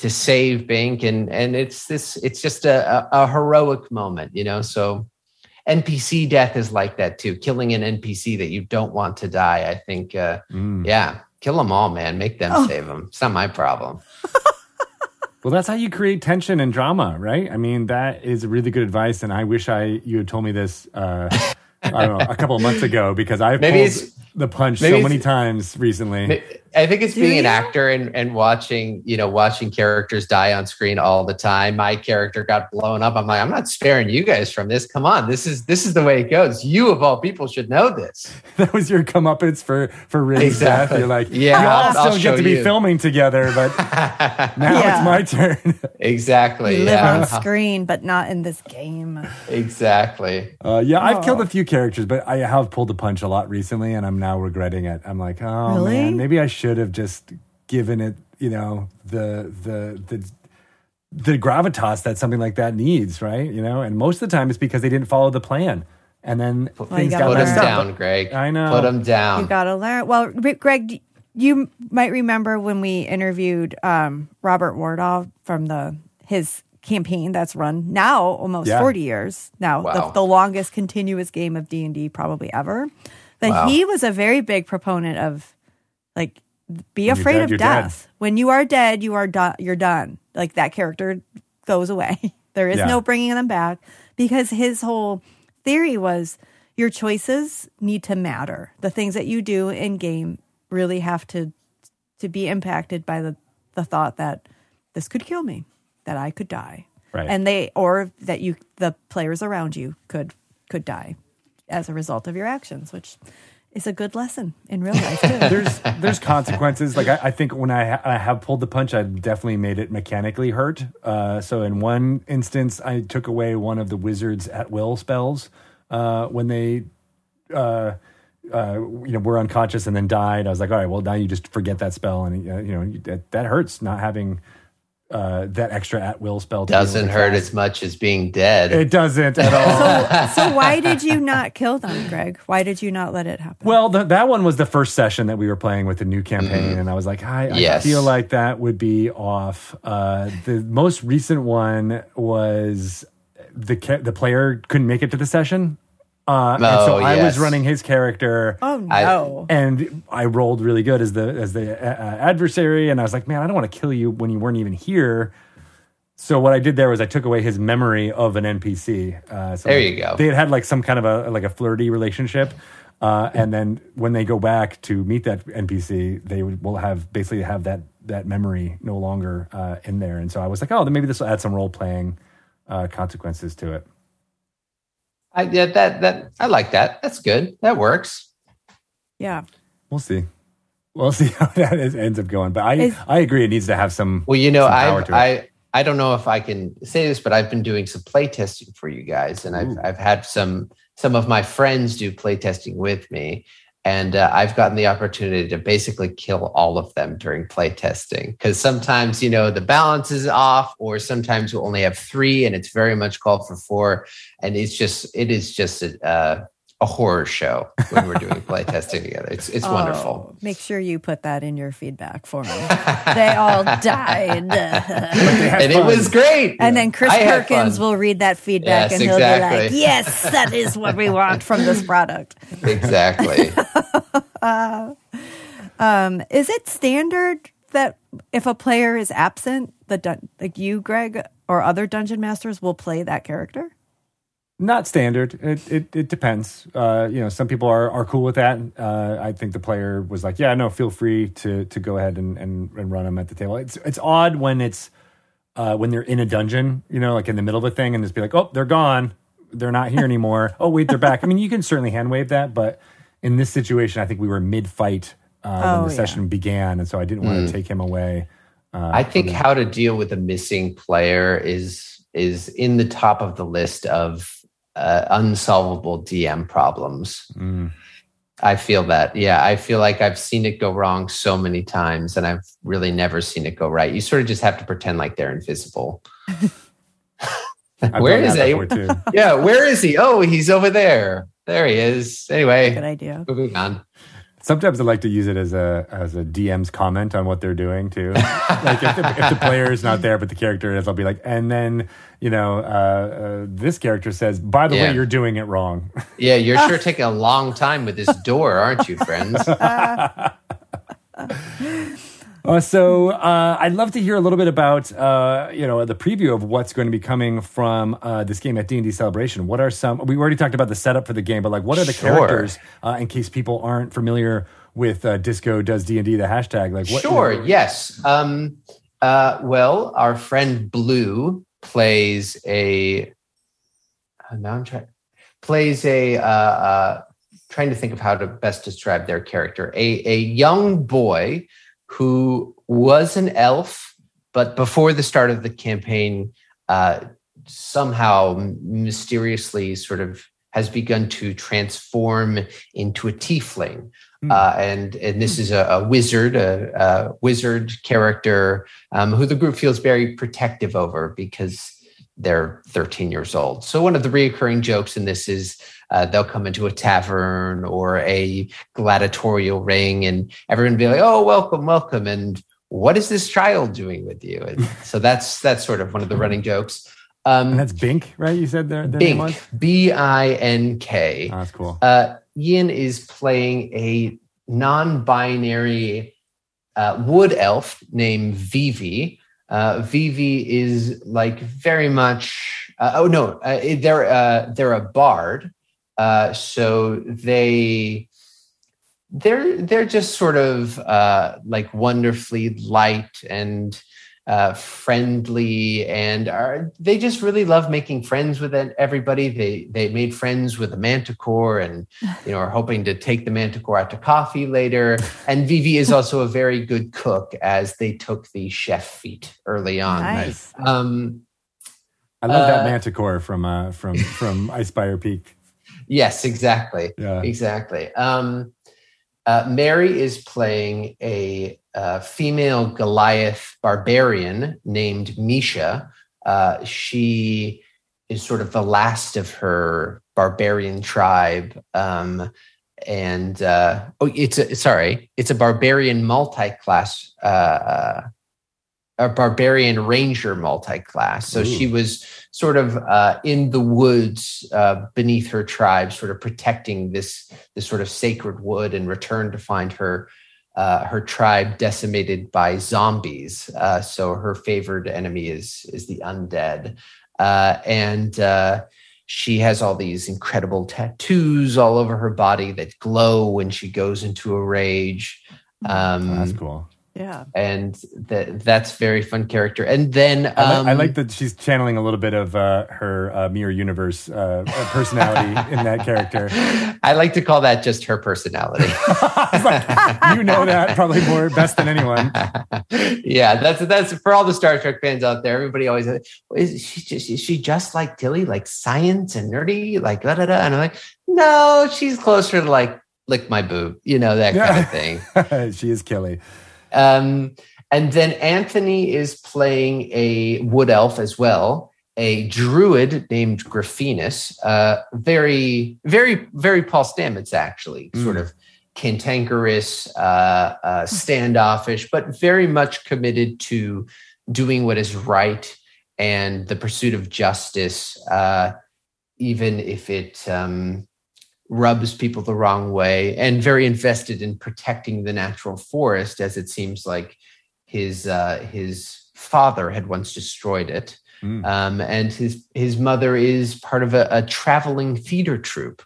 to save Bink. And, and it's this, it's just a, a, a heroic moment, you know? So N P C death is like that too. Killing an N P C that you don't want to die. I think, uh, mm. yeah, kill them all, man. Make them oh. save them. It's not my problem. Well, that's how you create tension and drama, right? I mean, that is really good advice. And I wish I, you had told me this, uh, I don't know, a couple of months ago, because I've maybe pulled the punch so many times recently. I think it's being an actor and, and watching, you know, watching characters die on screen all the time. My character got blown up. I'm like, I'm not sparing you guys from this. Come on. This is this is the way it goes. You of all people should know this. That was your comeuppance for, for Riz's exactly. death. You're like, yeah, you I'll, also I'll get to be you. filming together, but now yeah. it's my turn. Exactly. You live yeah. on screen, but not in this game. Exactly. Uh, yeah, oh. I've killed a few characters, but I have pulled the punch a lot recently, and I'm now regretting it. I'm like, oh, really? man, maybe I should. Should have just given it, you know, the the the the gravitas that something like that needs, right? You know, and most of the time it's because they didn't follow the plan, and then well, things got messed up. Put them down, Greg. I know. Put them down. You gotta learn. Well, Greg, you might remember when we interviewed um, Robert Wardoff from the his campaign that's run now almost yeah. forty years now, wow. the, the longest continuous game of D and D probably ever. But wow. he was a very big proponent of like. Be afraid dead, of death. Dead. When you are dead, you are do- you're done. Like that character goes away. There is yeah. no bringing them back. because his whole theory was your choices need to matter. The things that you do in game really have to to be impacted by the, the thought that this could kill me, that I could die. Right. And they or that you the players around you could could die as a result of your actions, which is a good lesson in real life too. there's there's consequences. Like I, I think when I, ha- I have pulled the punch, I've definitely made it mechanically hurt. Uh, so in one instance, I took away one of the wizard's at will spells uh, when they uh, uh, you know were unconscious and then died. I was like, all right, well now you just forget that spell, and uh, you know that, that hurts not having. Uh, that extra at-will spell doesn't hurt as much as being dead. It doesn't at all. so, so why did you not kill them, Greg? Why did you not let it happen? Well, the, that one was the first session that we were playing with the new campaign, mm. and I was like, I, yes. I feel like that would be off. Uh, the most recent one was the ca- the player couldn't make it to the session. Uh, oh, and so I yes. was running his character. Oh no! I, and I rolled really good as the as the uh, adversary, and I was like, "Man, I don't want to kill you when you weren't even here." So what I did there was I took away his memory of an N P C. Uh, so there you go. They had had like some kind of a like a flirty relationship, uh, and then when they go back to meet that N P C, they will have basically have that that memory no longer uh, in there. And so I was like, "Oh, then maybe this will add some role playing uh, consequences to it." I yeah, that that I like that. That's good. That works. Yeah. We'll see. We'll see how that is, ends up going. But I it's, I agree it needs to have some Well, you know, I I I don't know if I can say this, but I've been doing some play testing for you guys, and Ooh. I've I've had some some of my friends do play testing with me, and uh, I've gotten the opportunity to basically kill all of them during play testing because sometimes, you know, the balance is off, or sometimes we'll only have three and it's very much called for four. And it's just, it is just a, uh, a horror show when we're doing play testing together. It's it's oh, wonderful. Make sure you put that in your feedback for me. They all died. they and fun. It was great. And yeah. then Chris I Perkins will read that feedback yes, and he'll exactly. be like, yes, that is what we want from this product. Exactly. uh, um, is it standard that if a player is absent, the dun- like you, Greg, or other dungeon masters will play that character? Not standard. It it, it depends. Uh, you know, some people are, are cool with that. Uh, I think the player was like, "Yeah, no, feel free to to go ahead and, and, and run them at the table." It's it's odd when it's uh, when they're in a dungeon, you know, like in the middle of a thing, and just be like, "Oh, they're gone. They're not here anymore. Oh, wait, they're back." I mean, you can certainly hand wave that, but in this situation, I think we were mid fight uh, oh, when the yeah. session began, and so I didn't want mm. to take him away. Uh, I think how to deal with a missing player is is in the top of the list of. Uh, unsolvable D M problems. Mm. I feel that. Yeah, I feel like I've seen it go wrong so many times, and I've really never seen it go right. You sort of just have to pretend like they're invisible. Where is he? Yeah, where is he? Oh, he's over there. There he is. Anyway, good idea. Moving on. Sometimes I like to use it as a as a D M's comment on what they're doing too. Like if the, if the player is not there, but the character is, I'll be like, and then you know, uh, uh, this character says, "By the yeah. way, you're doing it wrong." Yeah, you're sure taking a long time with this door, aren't you, friends? Uh, so uh, I'd love to hear a little bit about uh, you know the preview of what's going to be coming from uh, this game at D and D Celebration. What are some? We already talked about the setup for the game, but like, what are the sure. characters uh, in case people aren't familiar with uh, Disco Does D and D the hashtag? Like, what, sure, you know, yes. Um, uh, well, our friend Blue plays a. Now I'm trying. Plays a. Uh, uh, trying to think of how to best describe their character. A a young boy. Who was an elf, but before the start of the campaign, uh, somehow mysteriously sort of has begun to transform into a tiefling. Mm. Uh, and and this is a, a wizard, a, a wizard character um, who the group feels very protective over because they're thirteen years old. So one of the recurring jokes in this is uh, they'll come into a tavern or a gladiatorial ring and everyone will be like, "Oh, welcome, welcome. And what is this child doing with you?" And so that's that's sort of one of the running jokes. Um, and that's Bink, right? You said there Bink, B I N K. Oh, that's cool. Uh, Ian is playing a non-binary uh, wood elf named Vivi. Uh, Vivi is like very much Uh, oh no, uh, they're uh, they're a bard, uh, so they they're they're just sort of uh, like wonderfully light and uh, friendly, and are they just really love making friends with everybody. They they made friends with the manticore, and you know are hoping to take the manticore out to coffee later. And Vivi is also a very good cook, as they took the chef feat early on. Nice. Um, I love uh, that manticore from uh, from from Icefire Peak. Yes, exactly, yeah. exactly. Um, uh, Mary is playing a, a female Goliath barbarian named Misha. Uh, she is sort of the last of her barbarian tribe, um, and uh, oh, it's a, sorry, it's a barbarian multi-class. Uh, a barbarian ranger multi-class. So Ooh. She was sort of uh, in the woods uh, beneath her tribe, sort of protecting this, this sort of sacred wood, and returned to find her uh, her tribe decimated by zombies. Uh, so her favored enemy is, is the undead. Uh, and uh, she has all these incredible tattoos all over her body that glow when she goes into a rage. Um, oh, that's cool. Yeah, and that that's very fun character. And then um, I, like, I like that she's channeling a little bit of uh, her uh, Mirror Universe uh, personality in that character. I like to call that just her personality. Like, you know that probably more best than anyone. Yeah, that's that's for all the Star Trek fans out there. Everybody always says, is she just is she just like Tilly, like science and nerdy, like da da da? And I'm like, no, she's closer to like lick my boob, you know, that kind of thing. She is Killy. Um, and then Anthony is playing a wood elf as well, a druid named Graphinus, uh, very, very, very Paul Stamets, actually, mm. sort of cantankerous, uh, uh, standoffish, but very much committed to doing what is right and the pursuit of justice, uh, even if it... Um, rubs people the wrong way, and very invested in protecting the natural forest, as it seems like his uh, his father had once destroyed it. Mm. Um, and his his mother is part of a, a traveling theater troupe.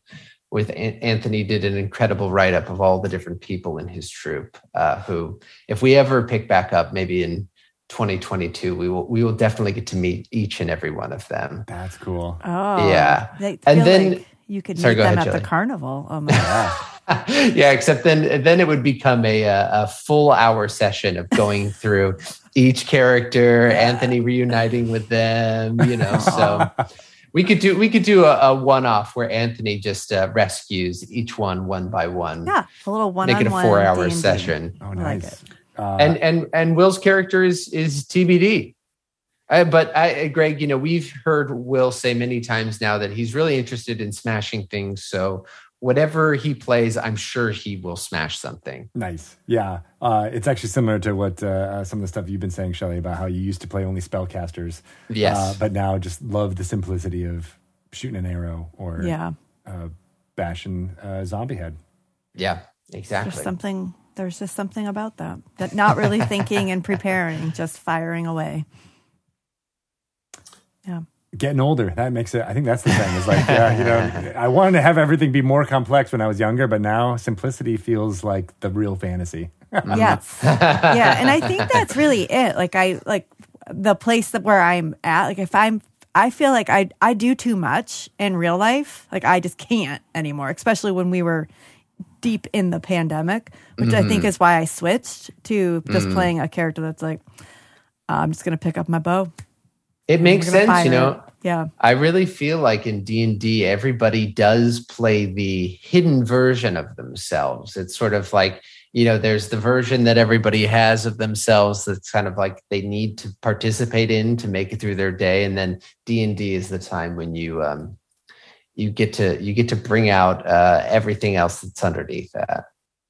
With An- Anthony did an incredible write-up of all the different people in his troupe, uh, who, if we ever pick back up, maybe in twenty twenty-two, we will we will definitely get to meet each and every one of them. That's cool. Oh, yeah, and then. Like- You could Sorry, meet them ahead, at Julie. The carnival. Oh my god! Yeah, except then, then it would become a a full hour session of going through each character, yeah. Anthony reuniting with them. You know, so we could do we could do a, a one off where Anthony just uh, rescues each one one by one. Yeah, a little one. Make it a four hour D and D. Session. Oh, nice. I like it. Uh, and and and Will's character is is T B D. Uh, but I, Greg, you know, we've heard Will say many times now that he's really interested in smashing things. So whatever he plays, I'm sure he will smash something. Nice. Yeah. Uh, it's actually similar to what uh, some of the stuff you've been saying, Shelley, about how you used to play only spellcasters. Yes. Uh, but now just love the simplicity of shooting an arrow or yeah. uh, bashing a zombie head. Yeah, exactly. There's something, there's just something about that. That not really thinking and preparing, just firing away. Yeah, getting older. That makes it. I think that's the thing. It's like, yeah, you know, I wanted to have everything be more complex when I was younger, but now simplicity feels like the real fantasy. Yes, yeah, and I think that's really it. Like I like the place that where I'm at. Like if I'm, I feel like I I do too much in real life. Like I just can't anymore. Especially when we were deep in the pandemic, which mm-hmm. I think is why I switched to just mm-hmm. playing a character that's like, I'm just gonna pick up my bow. It makes sense, you know. Yeah. I really feel like in D and D, everybody does play the hidden version of themselves. It's sort of like, you know, there's the version that everybody has of themselves that's kind of like they need to participate in to make it through their day. And then D and D is the time when you um, you get to you get to bring out uh, everything else that's underneath that.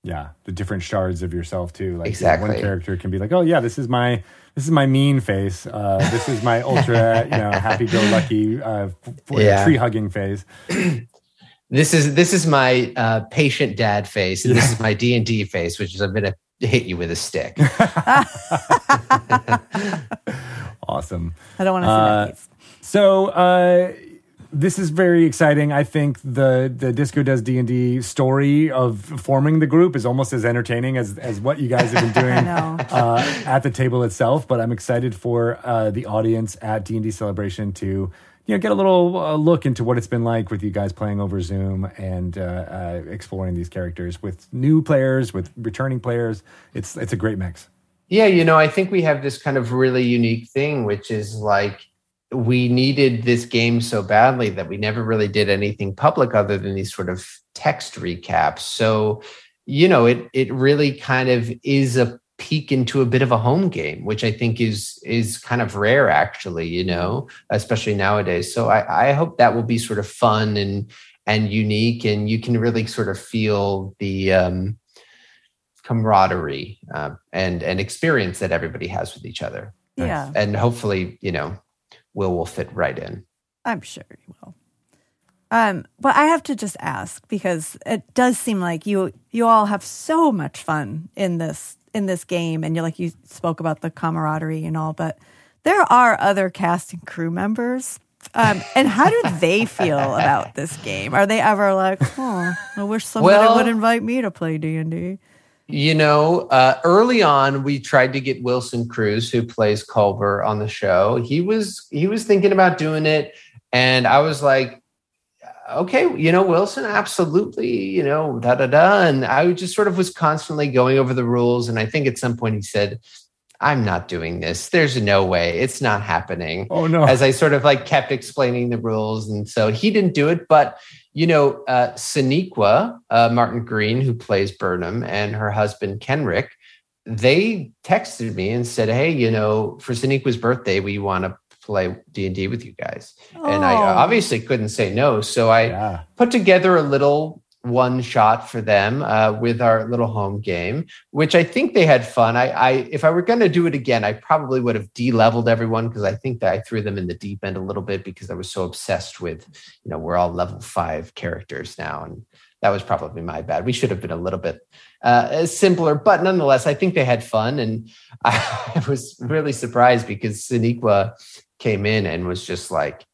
Yeah, the different shards of yourself too. Like exactly. One character can be like, "Oh yeah, this is my this is my mean face. Uh, this is my ultra, you know, happy-go-lucky, uh, yeah. tree-hugging face. This is this is my uh, patient dad face. And yeah. This is my D and D face, which is I'm gonna hit you with a stick." Awesome. I don't want to see uh, that face. So uh, this is very exciting. I think the the Disco Does D and D story of forming the group is almost as entertaining as, as what you guys have been doing uh, at the table itself. But I'm excited for uh, the audience at D and D Celebration to, you know, get a little uh, look into what it's been like with you guys playing over Zoom and uh, uh, exploring these characters with new players, with returning players. It's it's a great mix. Yeah, you know, I think we have this kind of really unique thing, which is like we needed this game so badly that we never really did anything public other than these sort of text recaps. So, you know, it it really kind of is a peek into a bit of a home game, which I think is is kind of rare, actually, you know, especially nowadays. So I, I hope that will be sort of fun and and unique, and you can really sort of feel the um, camaraderie uh, and and experience that everybody has with each other. Yeah, and hopefully, you know, Will will fit right in. I'm sure he will. Um, but I have to just ask, because it does seem like you you all have so much fun in this. in this game, and you're like, you spoke about the camaraderie and all, but there are other cast and crew members. Um, and how do they feel about this game? Are they ever like, oh, I wish somebody well, would invite me to play D and D? You know, uh, early on, we tried to get Wilson Cruz, who plays Culver on the show. He was, he was thinking about doing it. And I was like, okay, you know, Wilson, absolutely, you know, da, da, da. And I just sort of was constantly going over the rules. And I think at some point he said, I'm not doing this. There's no way. It's not happening. Oh, no. As I sort of like kept explaining the rules. And so he didn't do it. But, you know, uh, Sonequa uh, Martin-Green, who plays Burnham, and her husband, Kenrick, they texted me and said, hey, you know, for Sonequa's birthday, we want to play D and D with you guys. Oh. And I obviously couldn't say no. So I yeah. put together a little one shot for them uh, with our little home game, which I think they had fun. I, I if I were going to do it again, I probably would have de-leveled everyone, because I think that I threw them in the deep end a little bit because I was so obsessed with, you know, we're all level five characters now. And that was probably my bad. We should have been a little bit uh, simpler, but nonetheless, I think they had fun. And I, I was really surprised because Sonequa came in and was just like,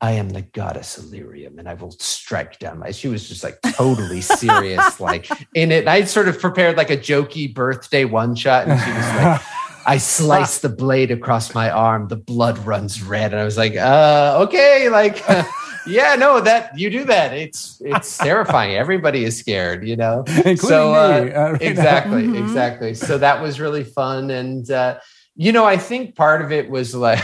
I am the goddess Illyrium and I will strike down. She was just like totally serious, like in it. And I sort of prepared like a jokey birthday one shot. And she was like, I slice the blade across my arm. The blood runs red. And I was like, uh, okay. Like, uh, yeah, no, that you do that. It's, it's terrifying. Everybody is scared, you know? Including so uh, me, uh, right exactly, mm-hmm. exactly. So that was really fun. And, uh, you know, I think part of it was like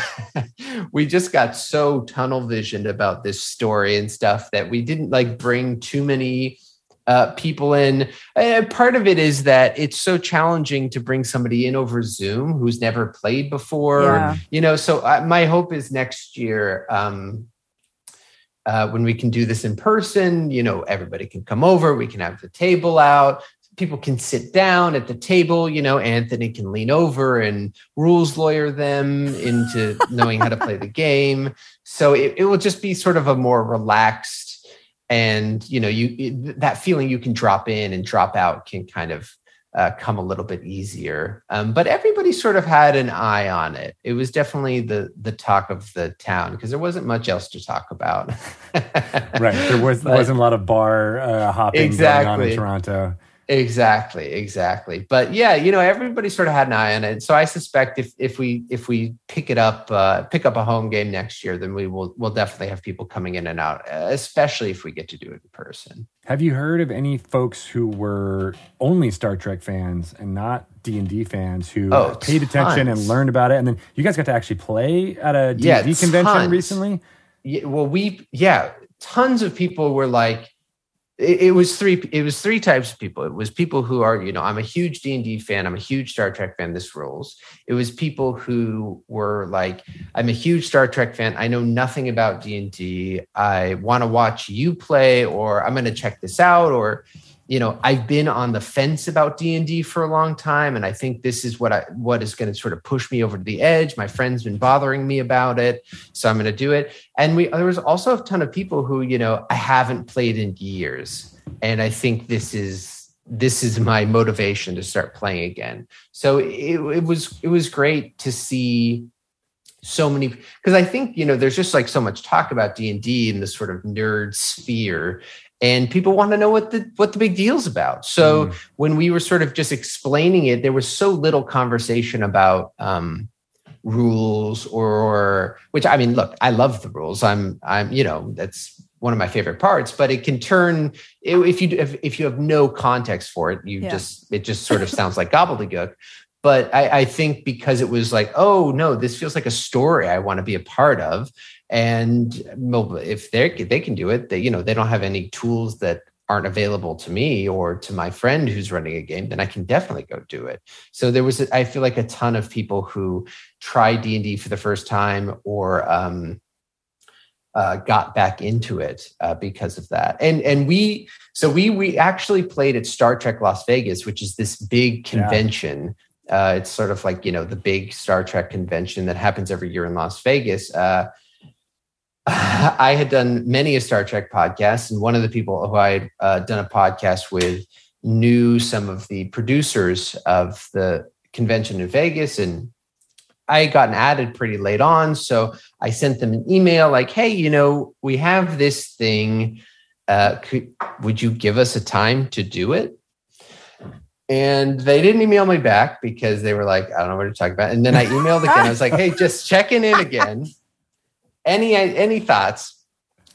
we just got so tunnel visioned about this story and stuff that we didn't like bring too many uh, people in. And part of it is that it's so challenging to bring somebody in over Zoom who's never played before. Yeah. You know, so I, my hope is next year um, uh, when we can do this in person, you know, everybody can come over. We can have the table out. People can sit down at the table, you know, Anthony can lean over and rules lawyer them into knowing how to play the game. So it, it will just be sort of a more relaxed and, you know, you it, that feeling you can drop in and drop out can kind of uh, come a little bit easier. Um, but everybody sort of had an eye on it. It was definitely the the talk of the town because there wasn't much else to talk about. Right. There was, but, wasn't a lot of bar uh, hopping exactly. going on in Toronto. Exactly, exactly. But yeah, you know, everybody sort of had an eye on it. So I suspect if if we if we pick it up, uh, pick up a home game next year, then we will we'll definitely have people coming in and out, especially if we get to do it in person. Have you heard of any folks who were only Star Trek fans and not D and D fans who oh, paid tons. attention and learned about it? And then you guys got to actually play at a D and D yeah, convention tons. recently? Yeah, well, we, yeah, tons of people were like, It was three. It was three types of people. It was people who are, you know, I'm a huge D and D fan. I'm a huge Star Trek fan. This rules. It was people who were like, I'm a huge Star Trek fan. I know nothing about D and D. I want to watch you play, or I'm going to check this out, or, you know, I've been on the fence about D and D for a long time, and I think this is what I what is going to sort of push me over to the edge. My friend's been bothering me about it, so I'm going to do it. And we there was also a ton of people who, you know, I haven't played in years, and I think this is this is my motivation to start playing again. So it, it was it was great to see so many, because I think, you know, there's just like so much talk about D and D in this sort of nerd sphere, and people want to know what the what the big deal's about. So mm. when we were sort of just explaining it, there was so little conversation about um, rules or, or which, I mean, look, I love the rules. I'm I'm you know, that's one of my favorite parts, but it can turn, if you if, if you have no context for it, you yeah. just it just sort of sounds like gobbledygook. But I, I think because it was like, oh no, this feels like a story I want to be a part of. And if they they can do it, they, you know, they don't have any tools that aren't available to me or to my friend who's running a game, then I can definitely go do it. So there was, I feel like, a ton of people who tried D and D for the first time or um, uh, got back into it uh, because of that. And and we, so we we actually played at Star Trek Las Vegas, which is this big convention. Yeah. Uh, it's sort of like, you know, the big Star Trek convention that happens every year in Las Vegas. Uh, I had done many a Star Trek podcast, and one of the people who I had uh, done a podcast with knew some of the producers of the convention in Vegas, and I had gotten added pretty late on. So I sent them an email like, hey, you know, we have this thing. Uh, could, would you give us a time to do it? And they didn't email me back because they were like, I don't know what to talk about. And then I emailed again. I was like, hey, just checking in again. Any any thoughts?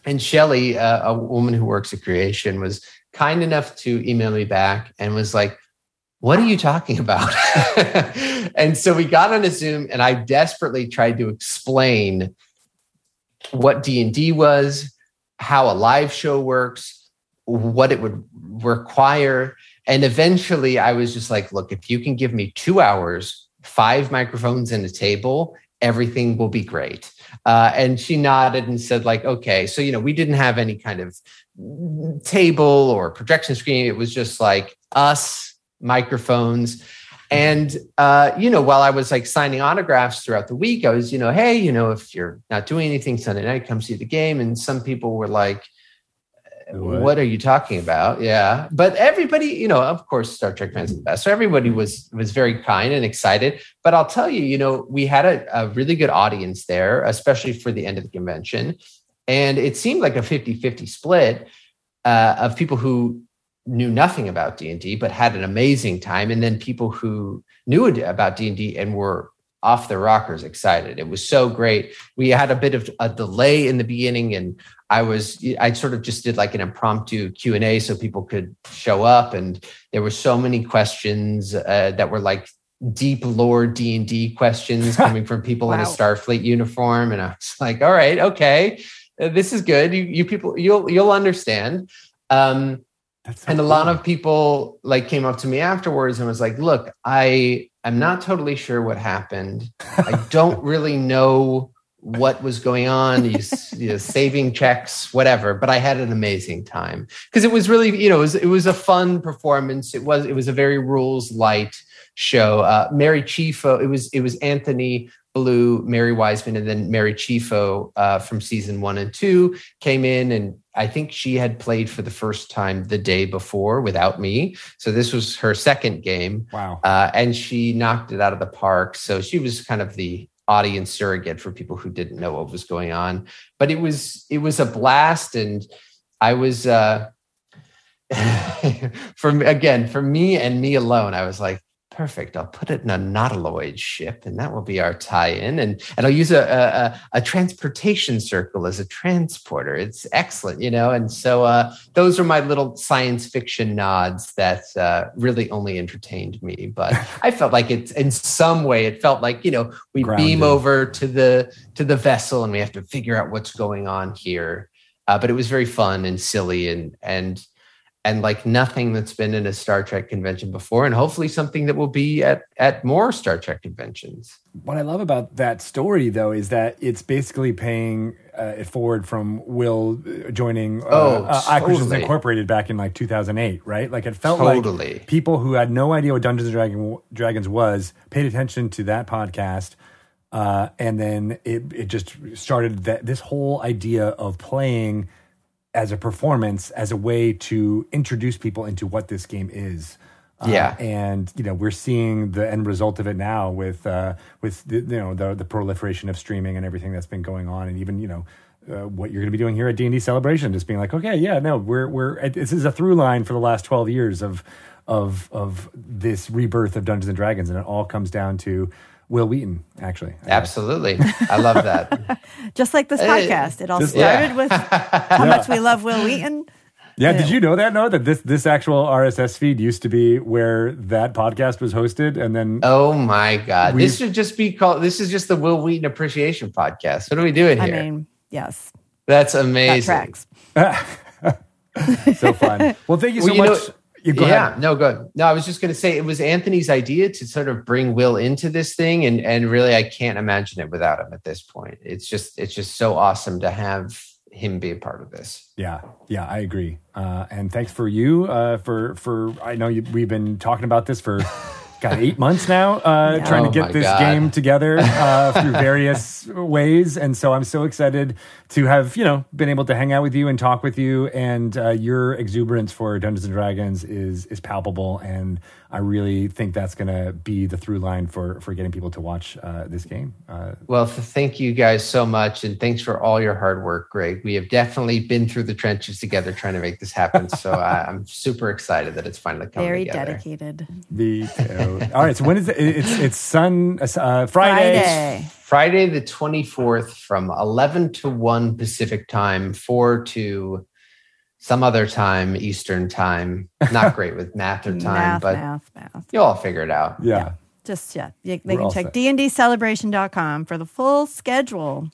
And Shelly, uh, a woman who works at Creation, was kind enough to email me back and was like, what are you talking about? And so we got on a Zoom, and I desperately tried to explain what D and D was, how a live show works, what it would require. And eventually I was just like, look, if you can give me two hours, five microphones and a table, everything will be great. Uh, and she nodded and said like, okay. So, you know, we didn't have any kind of table or projection screen. It was just like us, microphones. And, uh, you know, while I was like signing autographs throughout the week, I was, you know, hey, you know, if you're not doing anything Sunday night, come see the game. And some people were like, What? what are you talking about? Yeah. But everybody, you know, of course, Star Trek fans are the best. So everybody was was very kind and excited. But I'll tell you, you know, we had a, a really good audience there, especially for the end of the convention. And it seemed like a fifty-fifty split uh, of people who knew nothing about D and D, but had an amazing time. And then people who knew about D and D and were off the rockers excited. It was so great. We had a bit of a delay in the beginning, and I was, I sort of just did like an impromptu Q and A so people could show up. And there were so many questions uh, that were like deep lore D and D questions coming from people wow. in a Starfleet uniform. And I was like, all right, okay, this is good. You, you people, you'll, you'll understand. Um, That's so and a cool. lot of people like came up to me afterwards and was like, look, I am not totally sure what happened. I don't really know what was going on, you, you know, saving checks, whatever. But I had an amazing time because it was really, you know, it was, it was a fun performance. It was, it was a very rules light show. Uh, Mary Chifo, it was, it was Anthony, Blue, Mary Wiseman, and then Mary Chifo uh, from season one and two came in, and I think she had played for the first time the day before without me. So this was her second game. Wow! Uh, and she knocked it out of the park. So she was kind of the audience surrogate for people who didn't know what was going on, but it was it was a blast, and I was uh from again for me and me alone, I was like, perfect, I'll put it in a nautiloid ship and that will be our tie-in, and and I'll use a a, a transportation circle as a transporter. It's excellent, you know. And so uh those are my little science fiction nods that uh really only entertained me, but I felt like it's in some way it felt like, you know, we Grounded. beam over to the to the vessel and we have to figure out what's going on here, uh, but it was very fun and silly and and And like nothing that's been in a Star Trek convention before, and hopefully something that will be at at more Star Trek conventions. What I love about that story, though, is that it's basically paying uh, it forward from Will joining uh, oh, uh, totally. Acquisitions Incorporated back in like two thousand eight, right? Like it felt totally. like people who had no idea what Dungeons and Dragon, Dragons was paid attention to that podcast, uh, and then it it just started that this whole idea of playing as a performance, as a way to introduce people into what this game is. Yeah, uh, and you know we're seeing the end result of it now with uh, with the, you know the the proliferation of streaming and everything that's been going on, and even you know uh, what you're going to be doing here at D and D Celebration, just being like, okay, yeah, no, we're we're this is a through line for the last twelve years of of of this rebirth of Dungeons and Dragons, and it all comes down to Will Wheaton, actually. I Absolutely, I love that. Just like this podcast, it all just, started yeah. with how yeah. much we love Will Wheaton. Yeah, did you know that, Noah, that this this actual R S S feed used to be where that podcast was hosted, and then... Oh, my God. This should just be called... This is just the Will Wheaton Appreciation Podcast. What are we doing here? I mean, yes. That's amazing. That tracks. So fun. Well, thank you so well, you much. Know, you go yeah, ahead. No, go ahead. No, I was just going to say, it was Anthony's idea to sort of bring Will into this thing, and and really, I can't imagine it without him at this point. It's just It's just so awesome to have... him be a part of this. Yeah. Yeah, I agree. Uh, and thanks for you uh, for, for, I know you, we've been talking about this for got eight months now, uh, yeah. trying to get oh this God. game together uh, through various ways. And so I'm so excited to have, you know, been able to hang out with you and talk with you, and uh, your exuberance for Dungeons and Dragons is, is palpable. And I really think that's going to be the through line for, for getting people to watch uh, this game. Uh, well, thank you guys so much. And thanks for all your hard work, Greg. We have definitely been through the trenches together trying to make this happen. So I, I'm super excited that it's finally coming Very together. Very dedicated. Me too. All right. So when is it? It's, it's sun, uh, Friday. Friday. Friday the twenty-fourth from eleven to one Pacific time, four to... some other time, Eastern time. Not great with math or time, math, but math, math. You'll all figure it out. Yeah. yeah. Just, yeah. You, they We're can check set. d n d celebration dot com for the full schedule.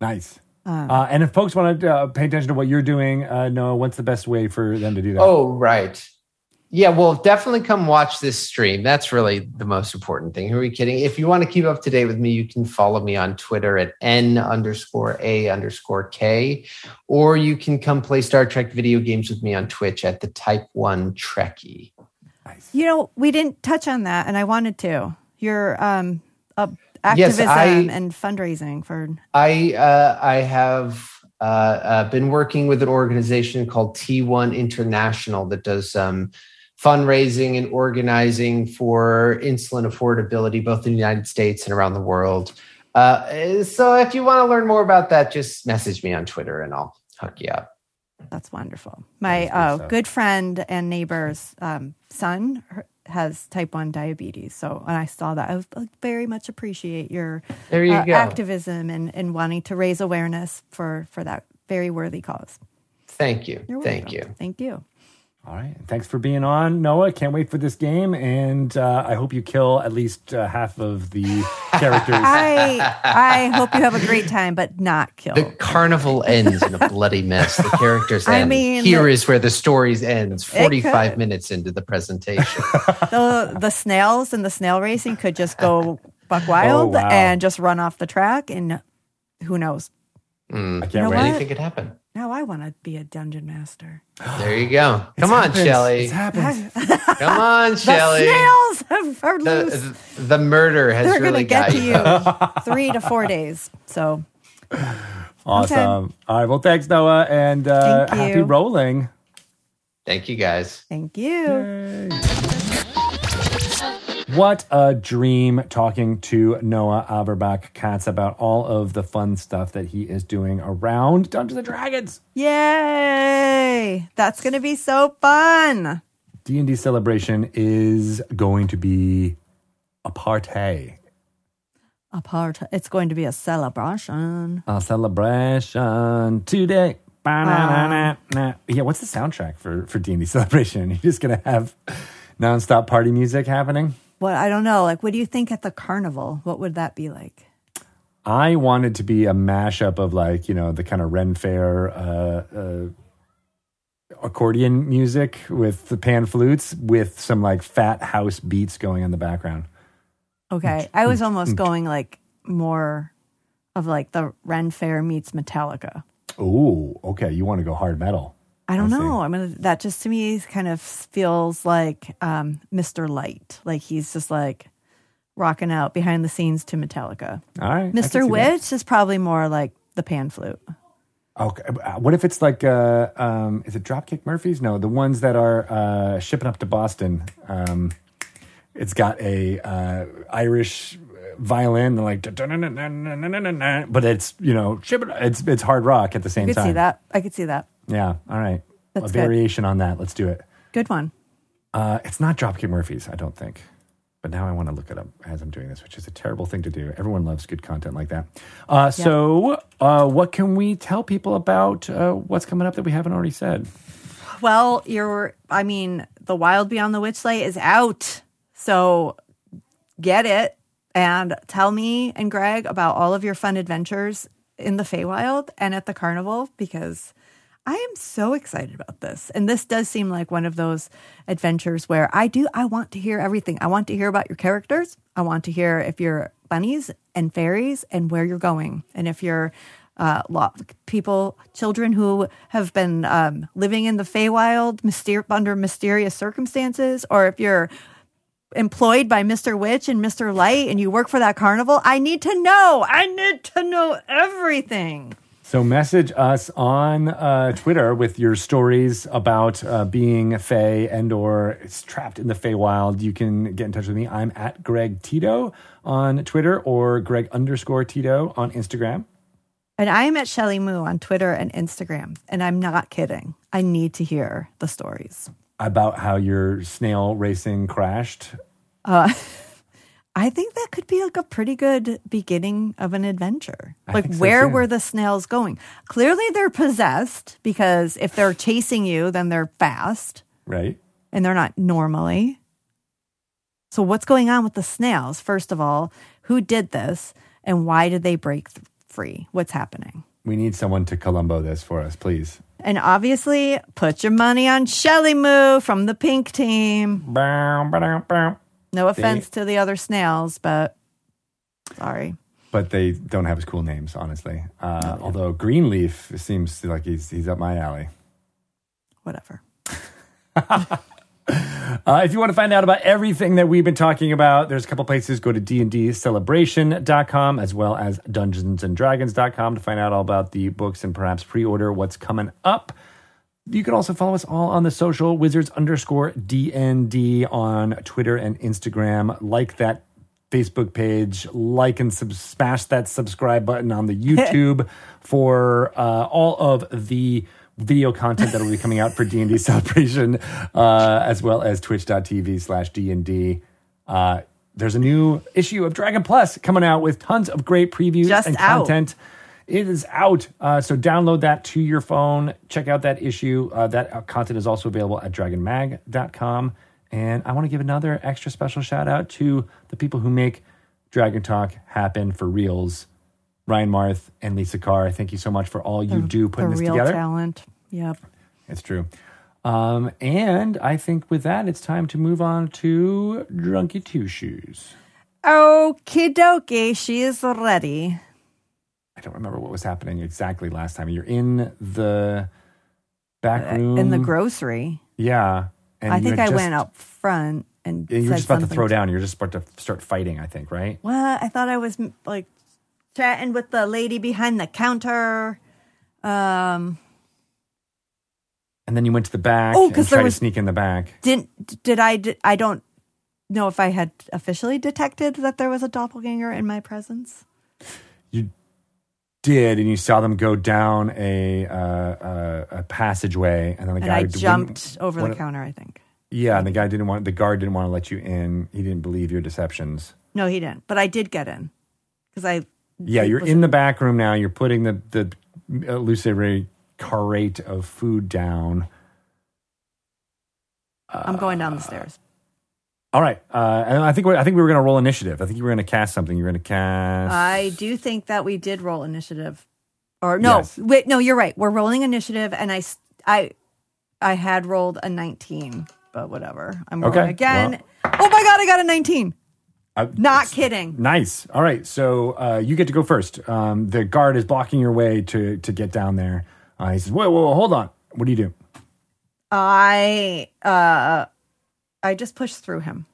Nice. Um, uh, and if folks want to uh, pay attention to what you're doing, uh, Noah, what's the best way for them to do that? Oh, right. Yeah, well, definitely come watch this stream. That's really the most important thing. Who are we kidding? If you want to keep up to date with me, you can follow me on Twitter at N underscore A underscore K, or you can come play Star Trek video games with me on Twitch at the Type One Trekkie. Nice. You know, we didn't touch on that, and I wanted to. Your um, uh, activism yes, I, and fundraising for I uh, I have. Uh, I've been working with an organization called T one International that does um, fundraising and organizing for insulin affordability, both in the United States and around the world. Uh, so if you want to learn more about that, just message me on Twitter and I'll hook you up. That's wonderful. My uh, so. good friend and neighbor's um, son has type one diabetes. So when I saw that, I was, I very much appreciate your there you uh, activism and, and wanting to raise awareness for, for that very worthy cause. Thank you. Thank you. Thank you. All right. Thanks for being on, Noah. Can't wait for this game. And uh, I hope you kill at least uh, half of the characters. I I hope you have a great time, but not kill. The carnival ends in a bloody mess. The characters I end. Mean, Here is where the stories ends, forty-five minutes into the presentation. The, the snails and the snail racing could just go buck wild oh, wow. and just run off the track. And who knows? Mm, I can't you know wait. What? Anything could happen. Now I want to be a dungeon master. There you go. Come on, Shelly. Come on, Shelly. The snails are loose. The, the murder has They're really got you. They're going to get to you three to four days. So awesome. Okay. All right. Well, thanks, Noah, and uh, Thank happy rolling. Thank you, guys. Thank you. What a dream talking to Noah Averbach-Katz about all of the fun stuff that he is doing around Dungeons and Dragons. Yay! That's going to be so fun. D and D Celebration is going to be a party. A party. It's going to be a celebration. A celebration today. Uh, yeah, what's the soundtrack for, for D and D Celebration? You're just going to have nonstop party music happening? Well, I don't know. Like, what do you think at the carnival? What would that be like? I wanted to be a mashup of, like, you know, the kind of Ren Faire uh, uh, accordion music with the pan flutes with some, like, fat house beats going in the background. Okay. I was almost going, like, more of, like, the Ren Faire meets Metallica. Oh, okay. You want to go hard metal. I don't I know. I mean, that just to me kind of feels like um, Mister Light. Like he's just like rocking out behind the scenes to Metallica. All right. Mister Witch that. Is probably more like the pan flute. Okay. What if it's like, uh, um, is it Dropkick Murphys? No, the ones that are uh, shipping up to Boston. Um, it's got a uh, Irish violin. They're like, but it's, you know, it's it's hard rock at the same time. I could see that. I could see that. Yeah. All right. That's a variation on that. Let's do it. Good one. Uh, it's not Dropkick Murphys, I don't think. But now I want to look it up as I'm doing this, which is a terrible thing to do. Everyone loves good content like that. Uh, yeah. So uh, what can we tell people about uh, what's coming up that we haven't already said? Well, you're, I mean, the Wild Beyond the Witchlight is out. So get it and tell me and Greg about all of your fun adventures in the Feywild and at the carnival, because I am so excited about this. And this does seem like one of those adventures where I do, I want to hear everything. I want to hear about your characters. I want to hear if you're bunnies and fairies and where you're going. And if you're uh, people, children who have been um, living in the Feywild myster- under mysterious circumstances, or if you're employed by Mister Witch and Mister Light and you work for that carnival, I need to know. I need to know everything. So message us on uh, Twitter with your stories about uh, being Fey and or it's trapped in the Feywild. You can get in touch with me. I'm at Greg Tito on Twitter or Greg underscore Tito on Instagram. And I am at Shelley Moo on Twitter and Instagram. And I'm not kidding. I need to hear the stories. About how your snail racing crashed? Uh I think that could be like a pretty good beginning of an adventure. Like, so, where yeah. were the snails going? Clearly, they're possessed, because if they're chasing you, then they're fast. Right. And they're not normally. So what's going on with the snails? First of all, who did this and why did they break th- free? What's happening? We need someone to Columbo this for us, please. And obviously, put your money on Shelley Moo from the pink team. Bow, ba-dum, bow. No offense they, to the other snails, but sorry. But they don't have as cool names, honestly. Uh, oh, yeah. Although Greenleaf seems like he's he's up my alley. Whatever. Uh, if you want to find out about everything that we've been talking about, there's a couple places. Go to D and D celebration dot com as well as dungeons and dragons dot com to find out all about the books and perhaps pre-order what's coming up. You can also follow us all on the social, wizards underscore D N D on Twitter and Instagram. Like that Facebook page. Like and sub- smash that subscribe button on the YouTube for uh, all of the video content that will be coming out for D and D Celebration, uh, as well as twitch.tv slash D&D. Uh, there's a new issue of Dragon Plus coming out with tons of great previews Just and out. content. It is out, uh, so download that to your phone. Check out that issue. Uh, that content is also available at dragon mag dot com. And I want to give another extra special shout out to the people who make Dragon Talk happen for reals. Ryan Marth and Lisa Carr, thank you so much for all you the, do putting this real together. Talent, yep. It's true. Um, and I think with that, it's time to move on to Drunky Two Shoes. Okie dokie, she is ready. I don't remember what was happening exactly last time. You're in the back room. In the grocery. Yeah. And I think I just, went up front and, and you're said just about to throw down. You're just about to start fighting, I think, right? Well, I thought I was like chatting with the lady behind the counter. Um, and then you went to the back oh, and tried was, to sneak in the back. Didn't, did I, did, I don't know if I had officially detected that there was a doppelganger in my presence. You did, and you saw them go down a uh, uh, a passageway, and then the and guy I jumped over the counter. I think. Yeah, and the guy didn't want the guard didn't want to let you in. He didn't believe your deceptions. No, he didn't. But I did get in because I. Yeah, you're in the back room now. You're putting the the illusory carrate of food down. Uh, I'm going down the stairs. All right, uh, and I think we're, I think we were going to roll initiative. I think you were going to cast something. You were going to cast. I do think that we did roll initiative, or no, yes. wait, no, you're right. We're rolling initiative, and I, I, I had rolled a nineteen, but whatever. I'm rolling okay. again. Well, oh my god, I got a nineteen. Uh, Not kidding. Nice. All right, so uh, you get to go first. Um, the guard is blocking your way to to get down there. Uh, he says, "Whoa, whoa, whoa, hold on. What do you do?" I. Uh, I just pushed through him.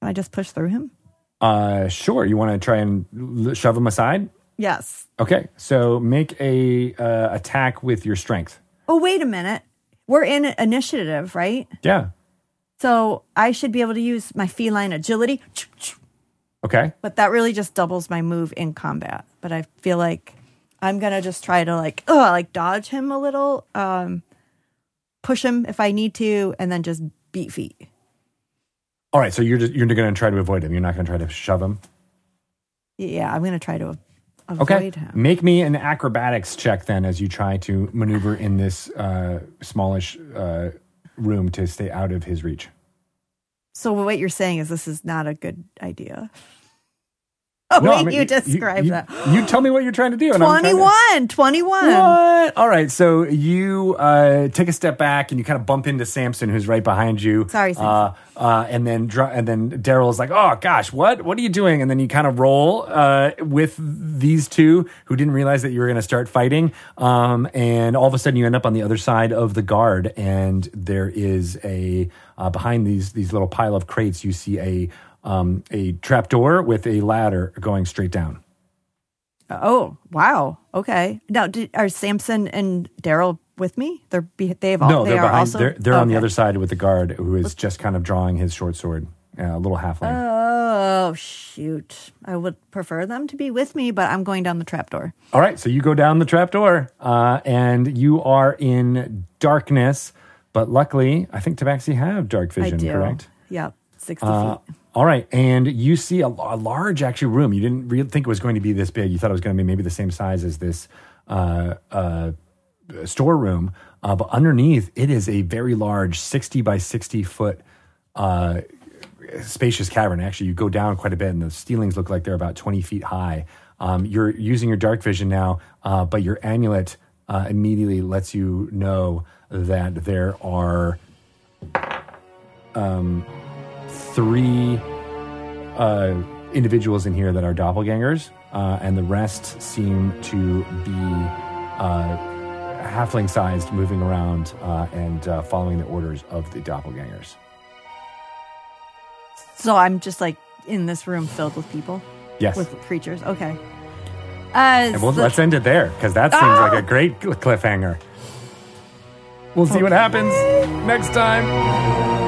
Can I just push through him? Uh, sure. You want to try and shove him aside? Yes. Okay, so make a uh, attack with your strength. Oh, wait a minute. We're in initiative, right? Yeah. So I should be able to use my feline agility. Okay. But that really just doubles my move in combat. But I feel like I'm going to just try to like, oh, like dodge him a little, um, push him if I need to, and then just beat feet. All right, so you're just, you're going to try to avoid him. You're not going to try to shove him? Yeah, I'm going to try to avoid okay. him. Make me an acrobatics check then as you try to maneuver in this uh, smallish uh, room to stay out of his reach. So what you're saying is this is not a good idea. Oh, no, wait, I mean, you described you, you, that. You tell me what you're trying to do. And twenty-one, I'm to... twenty-one. What? All right, so you uh, take a step back and you kind of bump into Samson, who's right behind you. Sorry, Samson. Uh, uh, and then and then Daryl's like, oh, gosh, what? What are you doing? And then you kind of roll uh, with these two who didn't realize that you were going to start fighting. Um, and all of a sudden you end up on the other side of the guard. And there is a, uh, behind these these little pile of crates, you see a, Um, a trapdoor with a ladder going straight down. Oh, wow. Okay. Now, did, are Samson and Daryl with me? They're be, they have all, no, they're they are behind, also? They're, they're okay. on the other side with the guard who is just kind of drawing his short sword, a uh, little halfling. Oh, shoot. I would prefer them to be with me, but I'm going down the trapdoor. All right. So you go down the trapdoor uh, and you are in darkness, but luckily, I think Tabaxi have dark vision, I do. Correct? Yeah, sixty uh, feet. All right, and you see a, a large, actually, room. You didn't really think it was going to be this big. You thought it was going to be maybe the same size as this uh, uh, storeroom. Uh, but underneath, it is a very large sixty by sixty foot uh, spacious cavern. Actually, you go down quite a bit, and the ceilings look like they're about twenty feet high. Um, you're using your dark vision now, uh, but your amulet uh, immediately lets you know that there are... Um, three uh, individuals in here that are doppelgangers, uh, and the rest seem to be uh, halfling-sized, moving around uh, and uh, following the orders of the doppelgangers. So I'm just, like, in this room filled with people? Yes. With creatures? Okay. Uh, and we'll, so let's end it there, because that seems oh! like a great cliffhanger. We'll see okay. what happens next time.